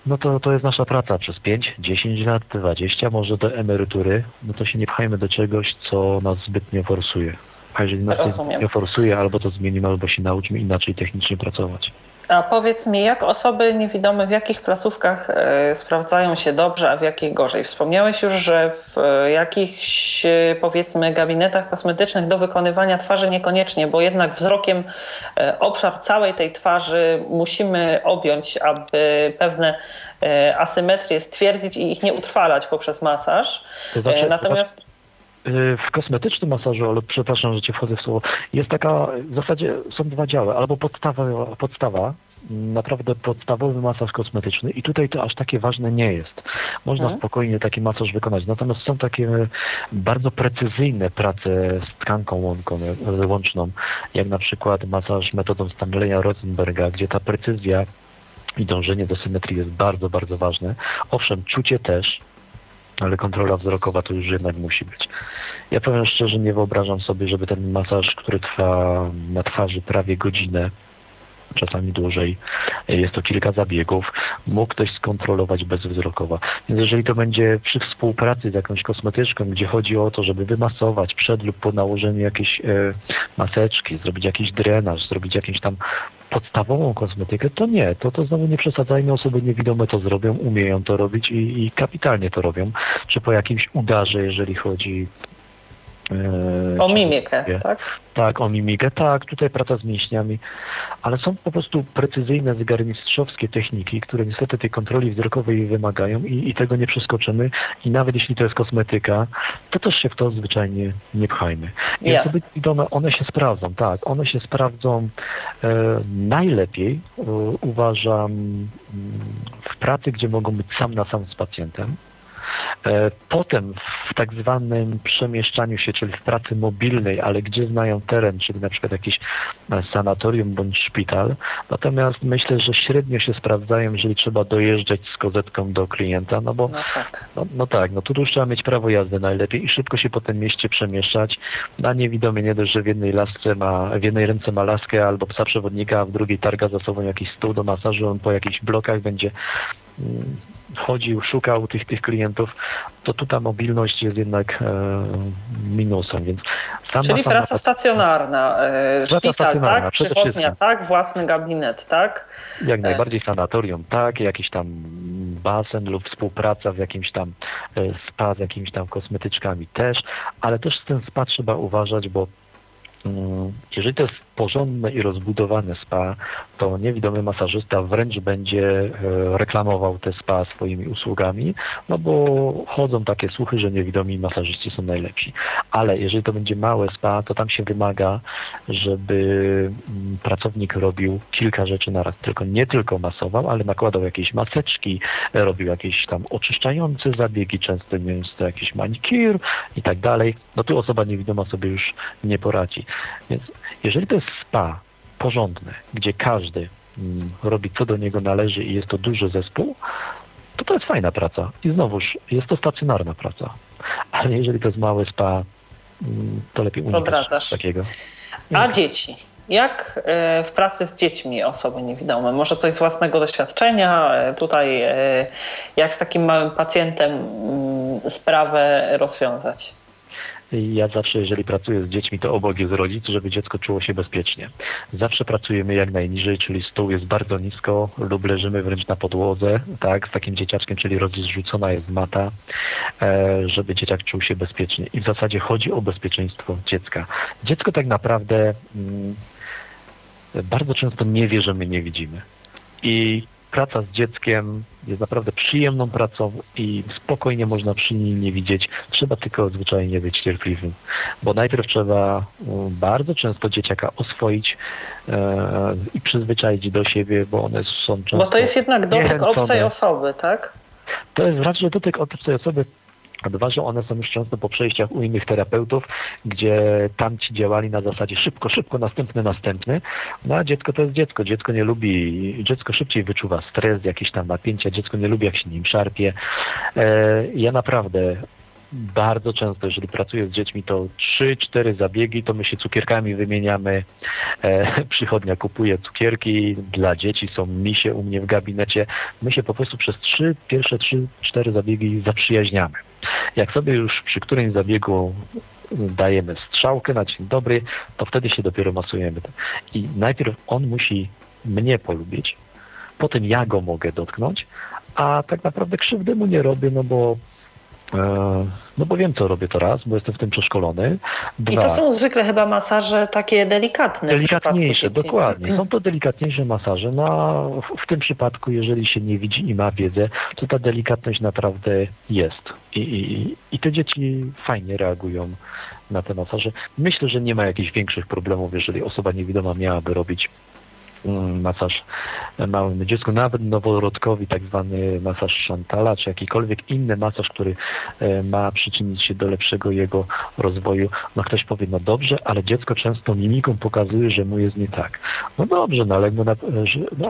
no to, to jest nasza praca przez pięć, dziesięć lat, dwadzieścia, może do emerytury. No to się nie pchajmy do czegoś, co nas zbytnio forsuje. A jeżeli nas Rozumiem. nie forsuje, albo to zmienimy, albo się nauczymy inaczej technicznie pracować. A powiedz mi, jak osoby niewidome w jakich placówkach y, sprawdzają się dobrze, a w jakich gorzej? Wspomniałeś już, że w y, jakichś y, powiedzmy gabinetach kosmetycznych do wykonywania twarzy niekoniecznie, bo jednak wzrokiem y, obszar całej tej twarzy musimy objąć, aby pewne y, asymetrie stwierdzić i ich nie utrwalać poprzez masaż. To znaczy, Natomiast... w kosmetycznym masażu, ale przepraszam, że Cię wchodzę w słowo, jest taka, w zasadzie są dwa działy, albo podstawa, podstawa naprawdę podstawowy masaż kosmetyczny i tutaj to aż takie ważne nie jest. Można mhm. spokojnie taki masaż wykonać, natomiast są takie bardzo precyzyjne prace z tkanką łąką, łączną, jak na przykład masaż metodą Stanleya Rosenberga, gdzie ta precyzja i dążenie do symetrii jest bardzo, bardzo ważne. Owszem, czucie też, ale kontrola wzrokowa to już jednak musi być. Ja powiem szczerze, nie wyobrażam sobie, żeby ten masaż, który trwa na twarzy prawie godzinę, czasami dłużej, jest to kilka zabiegów, mógł ktoś skontrolować bezwzrokowo. Więc jeżeli to będzie przy współpracy z jakąś kosmetyczką, gdzie chodzi o to, żeby wymasować przed lub po nałożeniu jakiejś e, maseczki, zrobić jakiś drenaż, zrobić jakąś tam podstawową kosmetykę, to nie. To, to znowu nie przesadzajmy, osoby niewidome to zrobią, umieją to robić i, i kapitalnie to robią. Czy po jakimś udarze, jeżeli chodzi... O mimikę, tak? Tak, o mimikę, tak, tutaj praca z mięśniami, ale są po prostu precyzyjne zegarmistrzowskie techniki, które niestety tej kontroli wzrokowej wymagają i, i tego nie przeskoczymy i nawet jeśli to jest kosmetyka, to też się w to zwyczajnie nie pchajmy. I yes. osoby widome, one się sprawdzą, tak, one się sprawdzą e, najlepiej, e, uważam, w pracy, gdzie mogą być sam na sam z pacjentem. Potem w tak zwanym przemieszczaniu się, czyli w pracy mobilnej, ale gdzie znają teren, czyli na przykład jakieś sanatorium bądź szpital. Natomiast myślę, że średnio się sprawdzają, jeżeli trzeba dojeżdżać z kozetką do klienta, no bo no tak, no, no, tak, no tu już trzeba mieć prawo jazdy najlepiej i szybko się po tym mieście przemieszczać. A niewidomie nie dość, że w jednej lasce ma, w jednej ręce ma laskę albo psa przewodnika, a w drugiej targa za sobą jakiś stół do masażu, on po jakichś blokach będzie... Mm, chodził, szukał tych, tych klientów, to tutaj mobilność jest jednak e, minusem, więc sama, Czyli sama, praca stacjonarna, e, szpital, stacjonarna, tak, przychodnia, tak, własny gabinet, tak? Jak e. najbardziej sanatorium, tak, jakiś tam basen lub współpraca z jakimś tam spa, z jakimiś tam kosmetyczkami też, ale też z tym spa trzeba uważać, bo jeżeli to jest porządne i rozbudowane spa, to niewidomy masażysta wręcz będzie reklamował te spa swoimi usługami, no bo chodzą takie słuchy, że niewidomi masażyści są najlepsi. Ale jeżeli to będzie małe spa, to tam się wymaga, żeby pracownik robił kilka rzeczy naraz, tylko nie tylko masował, ale nakładał jakieś maseczki, robił jakieś tam oczyszczające zabiegi, często mięso, jakiś manicure i tak dalej. No tu osoba niewidoma sobie już nie poradzi. Więc jeżeli to jest spa porządne, gdzie każdy mm, robi co do niego należy i jest to duży zespół, to to jest fajna praca. I znowuż jest to stacjonarna praca. Ale jeżeli to jest małe spa, mm, to lepiej unikać takiego. A no. Dzieci? Jak w pracy z dziećmi osoby niewidome? Może coś z własnego doświadczenia? Tutaj jak z takim małym pacjentem sprawę rozwiązać? Ja zawsze, jeżeli pracuję z dziećmi, to obok jest rodzic, żeby dziecko czuło się bezpiecznie. Zawsze pracujemy jak najniżej, czyli stół jest bardzo nisko lub leżymy wręcz na podłodze, tak, z takim dzieciaczkiem, czyli rozrzucona jest mata, żeby dzieciak czuł się bezpiecznie. I w zasadzie chodzi o bezpieczeństwo dziecka. Dziecko tak naprawdę mm, bardzo często nie wie, że my nie widzimy. I praca z dzieckiem jest naprawdę przyjemną pracą i spokojnie można przy nim nie widzieć. Trzeba tylko zwyczajnie być cierpliwym, bo najpierw trzeba bardzo często dzieciaka oswoić e, i przyzwyczaić do siebie, bo one są często... Bo to jest jednak dotyk obcej osoby, tak? To jest raczej dotyk obcej osoby. A dwa, że one są już często po przejściach u innych terapeutów, gdzie tamci działali na zasadzie szybko, szybko, następny, następny. No a dziecko to jest dziecko. Dziecko nie lubi, dziecko szybciej wyczuwa stres, jakieś tam napięcia. Dziecko nie lubi, jak się nim szarpie. E, ja naprawdę bardzo często, jeżeli pracuję z dziećmi, to trzy, cztery zabiegi, to my się cukierkami wymieniamy. E, przychodnia kupuje cukierki, dla dzieci są misie u mnie w gabinecie. My się po prostu przez trzy, pierwsze trzy, cztery zabiegi zaprzyjaźniamy. Jak sobie już przy którymś zabiegu dajemy strzałkę na dzień dobry, to wtedy się dopiero masujemy. I najpierw on musi mnie polubić, potem ja go mogę dotknąć, a tak naprawdę krzywdy mu nie robię, no bo no bo wiem, co robię to raz, bo jestem w tym przeszkolony. Dwa, I to są zwykle chyba masaże takie delikatne. Delikatniejsze, dokładnie. Są to delikatniejsze masaże. No w tym przypadku, jeżeli się nie widzi i ma wiedzę, to ta delikatność naprawdę jest. I, i, i te dzieci fajnie reagują na te masaże. Myślę, że nie ma jakichś większych problemów, jeżeli osoba niewidoma miałaby robić masaż małym dziecku, nawet noworodkowi, tak zwany masaż Shantala, czy jakikolwiek inny masaż, który ma przyczynić się do lepszego jego rozwoju. No ktoś powie, no dobrze, ale dziecko często mimiką pokazuje, że mu jest nie tak. No dobrze, no ale, no,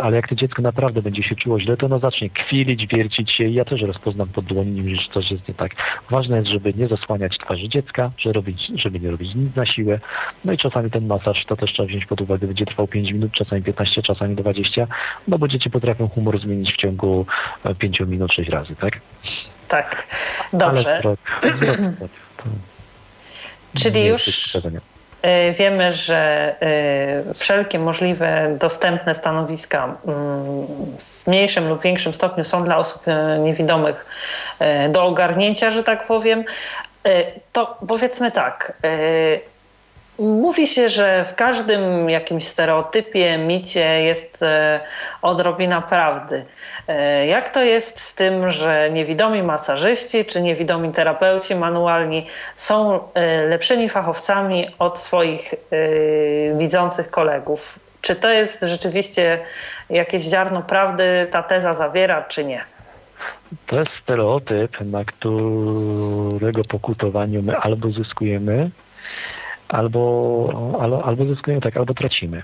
ale jak to dziecko naprawdę będzie się czuło źle, to ono zacznie kwilić, wiercić się i ja też rozpoznam pod dłoni, że coś jest nie tak. Ważne jest, żeby nie zasłaniać twarzy dziecka, żeby, robić, żeby nie robić nic na siłę. No i czasami ten masaż, to też trzeba wziąć pod uwagę, będzie trwał pięć minut, czasami piętnaście, czasami dwadzieścia, no bo dzieci potrafią humor zmienić w ciągu pięć minut sześć razy, tak? Tak, dobrze. Ale wzrok, wzrok, wzrok, czyli już wiemy, że wszelkie możliwe dostępne stanowiska w mniejszym lub większym stopniu są dla osób niewidomych do ogarnięcia, że tak powiem. To powiedzmy tak, mówi się, że w każdym jakimś stereotypie, micie jest odrobina prawdy. Jak to jest z tym, że niewidomi masażyści czy niewidomi terapeuci manualni są lepszymi fachowcami od swoich widzących kolegów? Czy to jest rzeczywiście jakieś ziarno prawdy, ta teza zawiera, czy nie? To jest stereotyp, na którego pokutowaniu my albo zyskujemy, Albo, albo, albo zyskujemy tak, albo tracimy.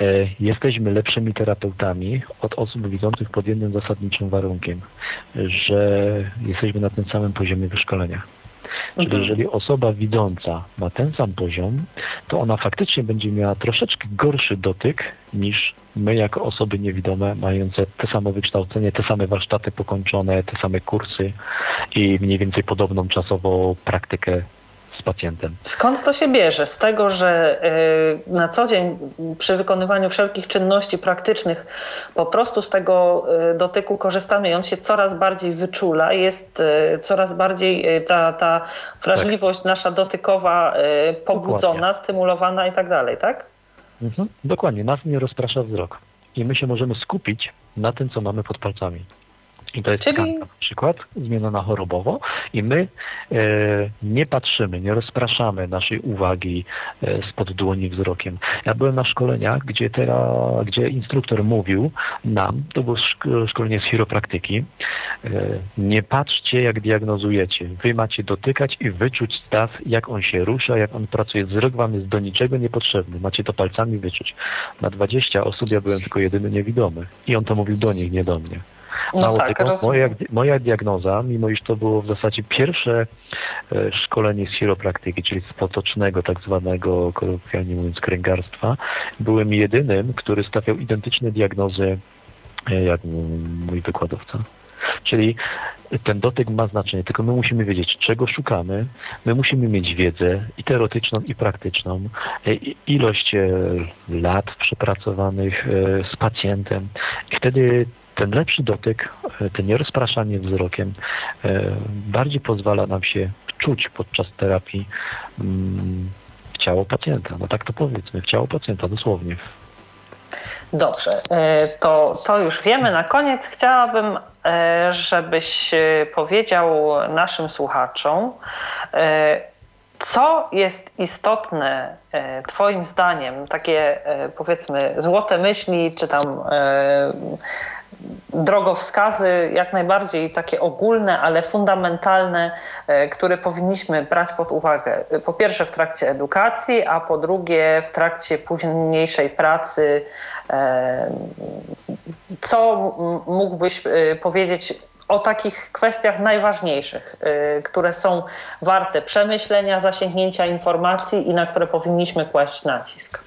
E, jesteśmy lepszymi terapeutami od osób widzących pod jednym zasadniczym warunkiem, że jesteśmy na tym samym poziomie wyszkolenia. Czyli okay. Jeżeli osoba widząca ma ten sam poziom, to ona faktycznie będzie miała troszeczkę gorszy dotyk niż my jako osoby niewidome, mające te samo wykształcenie, te same warsztaty pokończone, te same kursy i mniej więcej podobną czasowo praktykę z pacjentem. Skąd to się bierze? Z tego, że na co dzień przy wykonywaniu wszelkich czynności praktycznych po prostu z tego dotyku korzystamy i on się coraz bardziej wyczula, jest coraz bardziej ta, ta wrażliwość tak. nasza dotykowa pobudzona, dokładnie. Stymulowana i tak dalej, tak? Mhm, dokładnie, nas nie rozprasza wzrok i my się możemy skupić na tym, co mamy pod palcami. I to jest Czyli... na przykład zmiana na chorobowo i my e, nie patrzymy, nie rozpraszamy naszej uwagi e, spod dłoni wzrokiem. Ja byłem na szkoleniach, gdzie, tera, gdzie instruktor mówił nam, to było szk- szkolenie z chiropraktyki, e, nie patrzcie jak diagnozujecie, wy macie dotykać i wyczuć staw, jak on się rusza, jak on pracuje. Wzrok wam jest do niczego niepotrzebny, macie to palcami wyczuć. Na dwadzieścia osób ja byłem tylko jedyny niewidomy i on to mówił do nich, nie do mnie. No Mało tak, tego, moja, moja diagnoza, mimo iż to było w zasadzie pierwsze e, szkolenie z chiropraktyki, czyli z potocznego, tak zwanego, kolokwialnie mówiąc, kręgarstwa, byłem jedynym, który stawiał identyczne diagnozy e, jak mój wykładowca. Czyli ten dotyk ma znaczenie, tylko my musimy wiedzieć, czego szukamy, my musimy mieć wiedzę i teoretyczną, i praktyczną, i ilość e, lat przepracowanych e, z pacjentem i wtedy ten lepszy dotyk, to nierozpraszanie wzrokiem bardziej pozwala nam się wczuć podczas terapii w ciało pacjenta. No tak to powiedzmy, w ciało pacjenta dosłownie. Dobrze, to, to już wiemy. Na koniec chciałabym, żebyś powiedział naszym słuchaczom, co jest istotne twoim zdaniem, takie powiedzmy złote myśli, czy tam drogowskazy, jak najbardziej takie ogólne, ale fundamentalne, które powinniśmy brać pod uwagę. Po pierwsze w trakcie edukacji, a po drugie w trakcie późniejszej pracy. Co mógłbyś powiedzieć o takich kwestiach najważniejszych, które są warte przemyślenia, zasięgnięcia informacji i na które powinniśmy kłaść nacisk?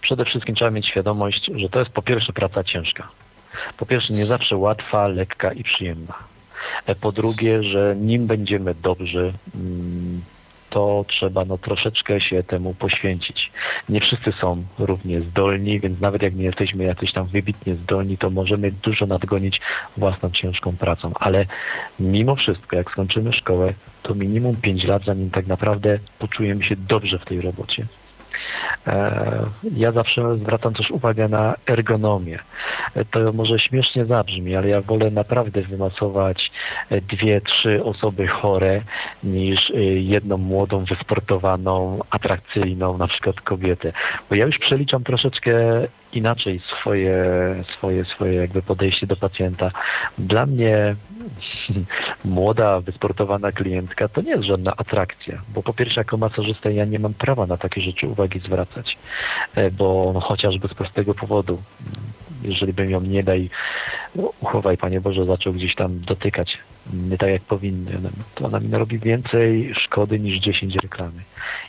Przede wszystkim trzeba mieć świadomość, że to jest po pierwsze praca ciężka. Po pierwsze nie zawsze łatwa, lekka i przyjemna. Po drugie, że nim będziemy dobrzy, to trzeba no troszeczkę się temu poświęcić. Nie wszyscy są równie zdolni, więc nawet jak nie jesteśmy jacyś tam wybitnie zdolni, to możemy dużo nadgonić własną ciężką pracą. Ale mimo wszystko, jak skończymy szkołę, to minimum pięć lat, zanim tak naprawdę poczujemy się dobrze w tej robocie. Ja zawsze zwracam też uwagę na ergonomię. To może śmiesznie zabrzmi, ale ja wolę naprawdę wymasować dwie, trzy osoby chore niż jedną młodą, wysportowaną, atrakcyjną, na przykład kobietę. Bo ja już przeliczam troszeczkę inaczej swoje, swoje, swoje jakby podejście do pacjenta. Dla mnie młoda, wysportowana klientka to nie jest żadna atrakcja, bo po pierwsze jako masażysta ja nie mam prawa na takie rzeczy uwagi zwracać, bo no, chociażby z prostego powodu, jeżeli bym ją nie daj, uchowaj Panie Boże, zaczął gdzieś tam dotykać, nie tak jak powinny, to ona mi narobi więcej szkody niż dziesięć reklamy.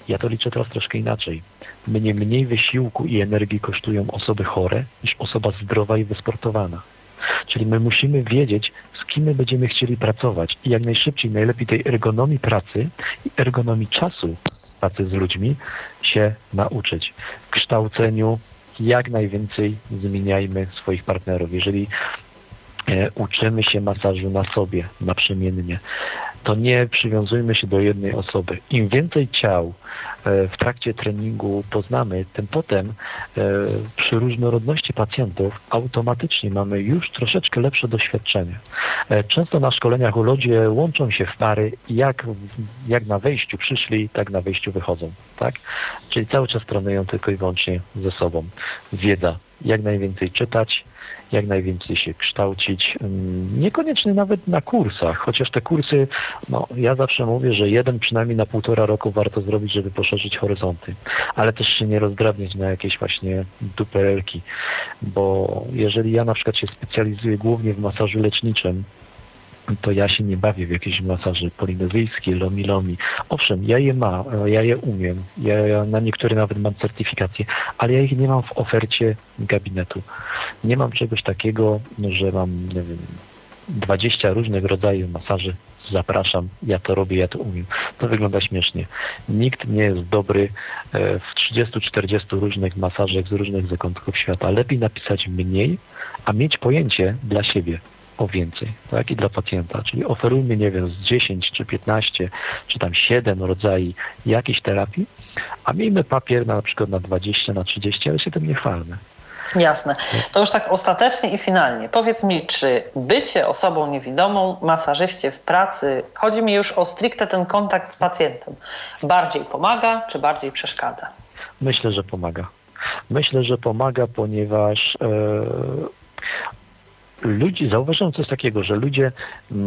Ja to liczę teraz troszkę inaczej. Mnie mniej wysiłku i energii kosztują osoby chore niż osoba zdrowa i wysportowana. Czyli my musimy wiedzieć, z kim my będziemy chcieli pracować i jak najszybciej, najlepiej tej ergonomii pracy i ergonomii czasu pracy z ludźmi się nauczyć. W kształceniu jak najwięcej zmieniajmy swoich partnerów. Jeżeli e, uczymy się masażu na sobie, naprzemiennie, to nie przywiązujmy się do jednej osoby. Im więcej ciał e, w trakcie treningu poznamy, tym potem e, przy różnorodności pacjentów automatycznie mamy już troszeczkę lepsze doświadczenie. E, często na szkoleniach u ludzie łączą się w pary, jak, jak na wejściu przyszli, tak na wejściu wychodzą. Tak? Czyli cały czas trenują tylko i wyłącznie ze sobą. Wiedza, jak najwięcej czytać, jak najwięcej się kształcić, niekoniecznie nawet na kursach, chociaż te kursy, no ja zawsze mówię, że jeden przynajmniej na półtora roku warto zrobić, żeby poszerzyć horyzonty, ale też się nie rozdrabniać na jakieś właśnie duperelki, bo jeżeli ja na przykład się specjalizuję głównie w masażu leczniczym, to ja się nie bawię w jakieś masaże polinezyjskie, lomi-lomi. Owszem, ja je mam, ja je umiem, ja, ja na niektóre nawet mam certyfikacje, ale ja ich nie mam w ofercie gabinetu. Nie mam czegoś takiego, że mam, nie wiem, dwadzieścia różnych rodzajów masaży zapraszam, ja to robię, ja to umiem. To wygląda śmiesznie. Nikt nie jest dobry w trzydziestu czterdziestu różnych masażach z różnych zakątków świata. Lepiej napisać mniej, a mieć pojęcie dla siebie o więcej, tak, i dla pacjenta. Czyli oferujmy, nie wiem, z dziesięć czy piętnaście, czy tam siedem rodzajów jakiejś terapii, a miejmy papier na, na przykład na dwadzieścia, na trzydzieści, ale się tym nie chwalmy. Jasne. To już tak ostatecznie i finalnie. Powiedz mi, czy bycie osobą niewidomą, masażyście w pracy, chodzi mi już o stricte ten kontakt z pacjentem, bardziej pomaga czy bardziej przeszkadza? Myślę, że pomaga. Myślę, że pomaga, ponieważ yy, ludzi, zauważyłem coś takiego, że ludzie yy,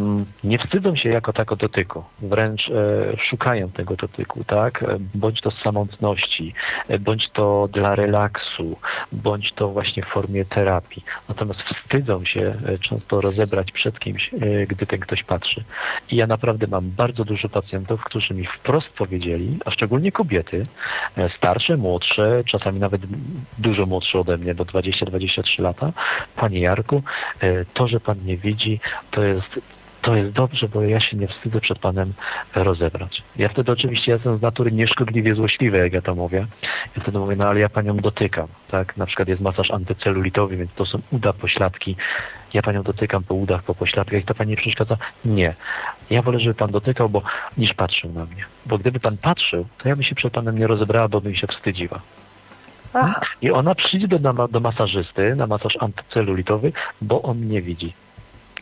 nie wstydzą się jako tak o dotyku, wręcz yy, szukają tego dotyku, tak? Bądź to z samotności, yy, bądź to dla relaksu, bądź to właśnie w formie terapii. Natomiast wstydzą się często rozebrać przed kimś, gdy ten ktoś patrzy. I ja naprawdę mam bardzo dużo pacjentów, którzy mi wprost powiedzieli, a szczególnie kobiety, starsze, młodsze, czasami nawet dużo młodsze ode mnie, do dwadzieścia dwadzieścia trzy lata. Panie Jarku, to, że pan nie widzi, to jest... to jest dobrze, bo ja się nie wstydzę przed panem rozebrać. Ja wtedy oczywiście jestem z natury nieszkodliwie złośliwy, jak ja to mówię. Ja wtedy mówię, no ale ja panią dotykam, tak? Na przykład jest masaż antycelulitowy, więc to są uda, pośladki. Ja panią dotykam po udach, po pośladkach i to pani nie przeszkadza? Nie. Ja wolę, żeby pan dotykał, bo niż patrzył na mnie. Bo gdyby pan patrzył, to ja bym się przed panem nie rozebrała, bo bym się wstydziła. Aha. I ona przyjdzie do, do masażysty, na masaż antycelulitowy, bo on mnie widzi.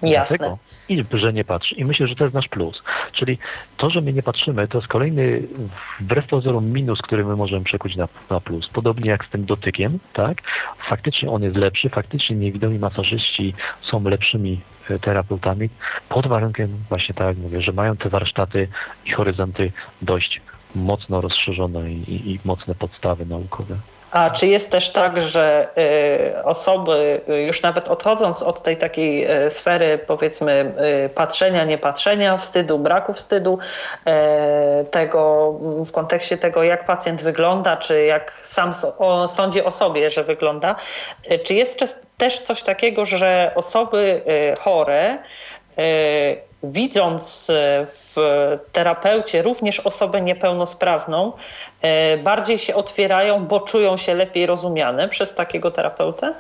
Jasne. Dlatego, i że nie patrzy. I myślę, że to jest nasz plus. Czyli to, że my nie patrzymy, to jest kolejny wbrew pozorom minus, który my możemy przekuć na, na plus. Podobnie jak z tym dotykiem, tak? Faktycznie on jest lepszy, faktycznie niewidomi masażyści są lepszymi terapeutami, pod warunkiem właśnie tak jak mówię, że mają te warsztaty i horyzonty dość mocno rozszerzone i, i, i mocne podstawy naukowe. A czy jest też tak, że y, osoby, już nawet odchodząc od tej takiej y, sfery, powiedzmy, y, patrzenia, niepatrzenia, wstydu, braku wstydu, y, tego w kontekście tego, jak pacjent wygląda, czy jak sam so, o, sądzi o sobie, że wygląda, y, czy jest czy, też coś takiego, że osoby y, chore, y, widząc w terapeucie również osobę niepełnosprawną, bardziej się otwierają, bo czują się lepiej rozumiane przez takiego terapeutę?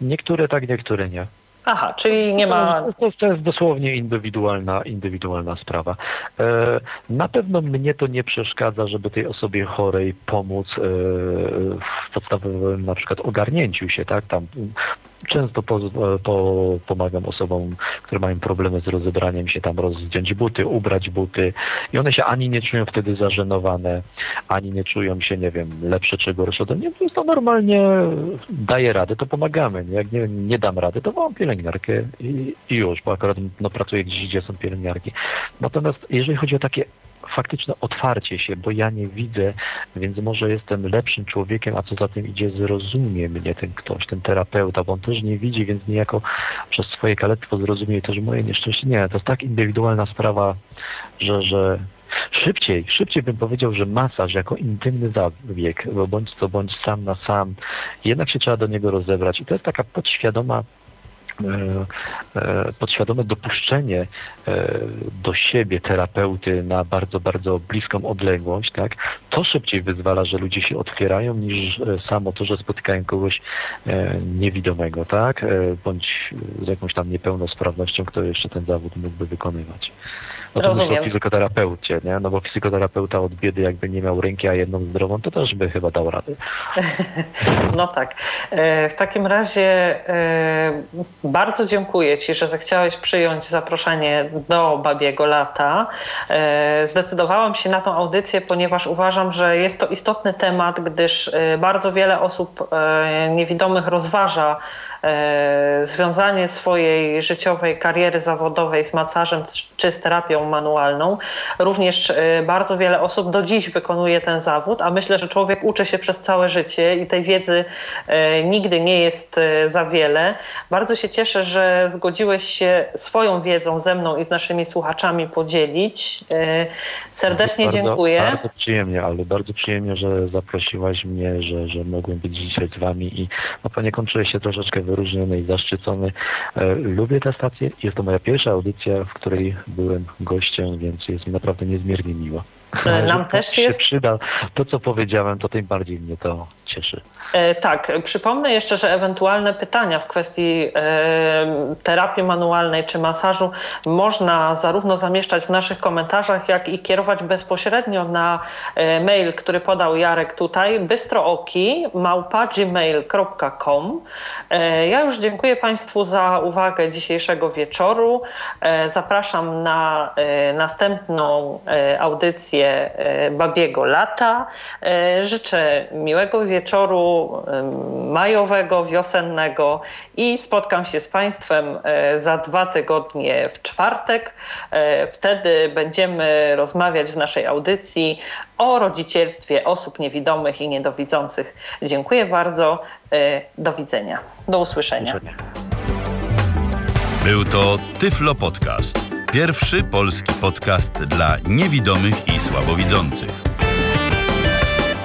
Niektóre tak, niektóre nie. Aha, czyli nie ma... To, to jest dosłownie indywidualna, indywidualna sprawa. Na pewno mnie to nie przeszkadza, żeby tej osobie chorej pomóc w podstawowym na przykład ogarnięciu się, tak? Tam często po, po, pomagam osobom, które mają problemy z rozebraniem się, tam rozdziąć buty, ubrać buty i one się ani nie czują wtedy zażenowane, ani nie czują się, nie wiem, lepsze czy gorsze ode mnie. To normalnie daje radę, to pomagamy. Jak nie, nie dam rady, to mam pielęgniarkę i, i już, bo akurat no, pracuję gdzieś, gdzie są pielęgniarki. Natomiast jeżeli chodzi o takie faktyczne otwarcie się, bo ja nie widzę, więc może jestem lepszym człowiekiem, a co za tym idzie, zrozumie mnie ten ktoś, ten terapeuta, bo on też nie widzi, więc niejako przez swoje kalectwo zrozumie też moje nieszczęście. Nie, to jest tak indywidualna sprawa, że, że szybciej, szybciej bym powiedział, że masaż jako intymny zabieg, bo bądź co, bądź sam na sam, jednak się trzeba do niego rozebrać i to jest taka podświadoma podświadome dopuszczenie do siebie terapeuty na bardzo, bardzo bliską odległość, tak? To szybciej wyzwala, że ludzie się otwierają niż samo to, że spotykają kogoś niewidomego, tak? Bądź z jakąś tam niepełnosprawnością, kto jeszcze ten zawód mógłby wykonywać. No to myślę o fizykoterapeucie, nie? No bo fizykoterapeuta od biedy jakby nie miał ręki, a jedną zdrową, to też by chyba dał radę. No tak. W takim razie bardzo dziękuję Ci, że zechciałeś przyjąć zaproszenie do Babiego Lata. Zdecydowałam się na tą audycję, ponieważ uważam, że jest to istotny temat, gdyż bardzo wiele osób niewidomych rozważa związanie swojej życiowej kariery zawodowej z masażem czy z terapią manualną. Również bardzo wiele osób do dziś wykonuje ten zawód, a myślę, że człowiek uczy się przez całe życie i tej wiedzy nigdy nie jest za wiele. Bardzo się cieszę, że zgodziłeś się swoją wiedzą ze mną i z naszymi słuchaczami podzielić. Serdecznie bardzo, dziękuję. Bardzo przyjemnie, ale bardzo przyjemnie, że zaprosiłaś mnie, że, że mogłem być dzisiaj z wami i no, poniekąd czuję się troszeczkę wyróżniony i zaszczycony. Lubię tę stację. Jest to moja pierwsza audycja, w której byłem gościem, więc jest mi naprawdę niezmiernie miło. Nam też jest... się przyda. To, co powiedziałem, to tym bardziej mnie to cieszy. Tak, przypomnę jeszcze, że ewentualne pytania w kwestii terapii manualnej czy masażu można zarówno zamieszczać w naszych komentarzach, jak i kierować bezpośrednio na mail, który podał Jarek tutaj, bystrooki małpa gmail kropka com. Ja już dziękuję Państwu za uwagę dzisiejszego wieczoru. Zapraszam na następną audycję Babiego Lata. Życzę miłego wieczoru, majowego, wiosennego i spotkam się z Państwem za dwa tygodnie w czwartek. Wtedy będziemy rozmawiać w naszej audycji o rodzicielstwie osób niewidomych i niedowidzących. Dziękuję bardzo. Do widzenia. Do usłyszenia. Był to Tyflo Podcast. Pierwszy polski podcast dla niewidomych i słabowidzących.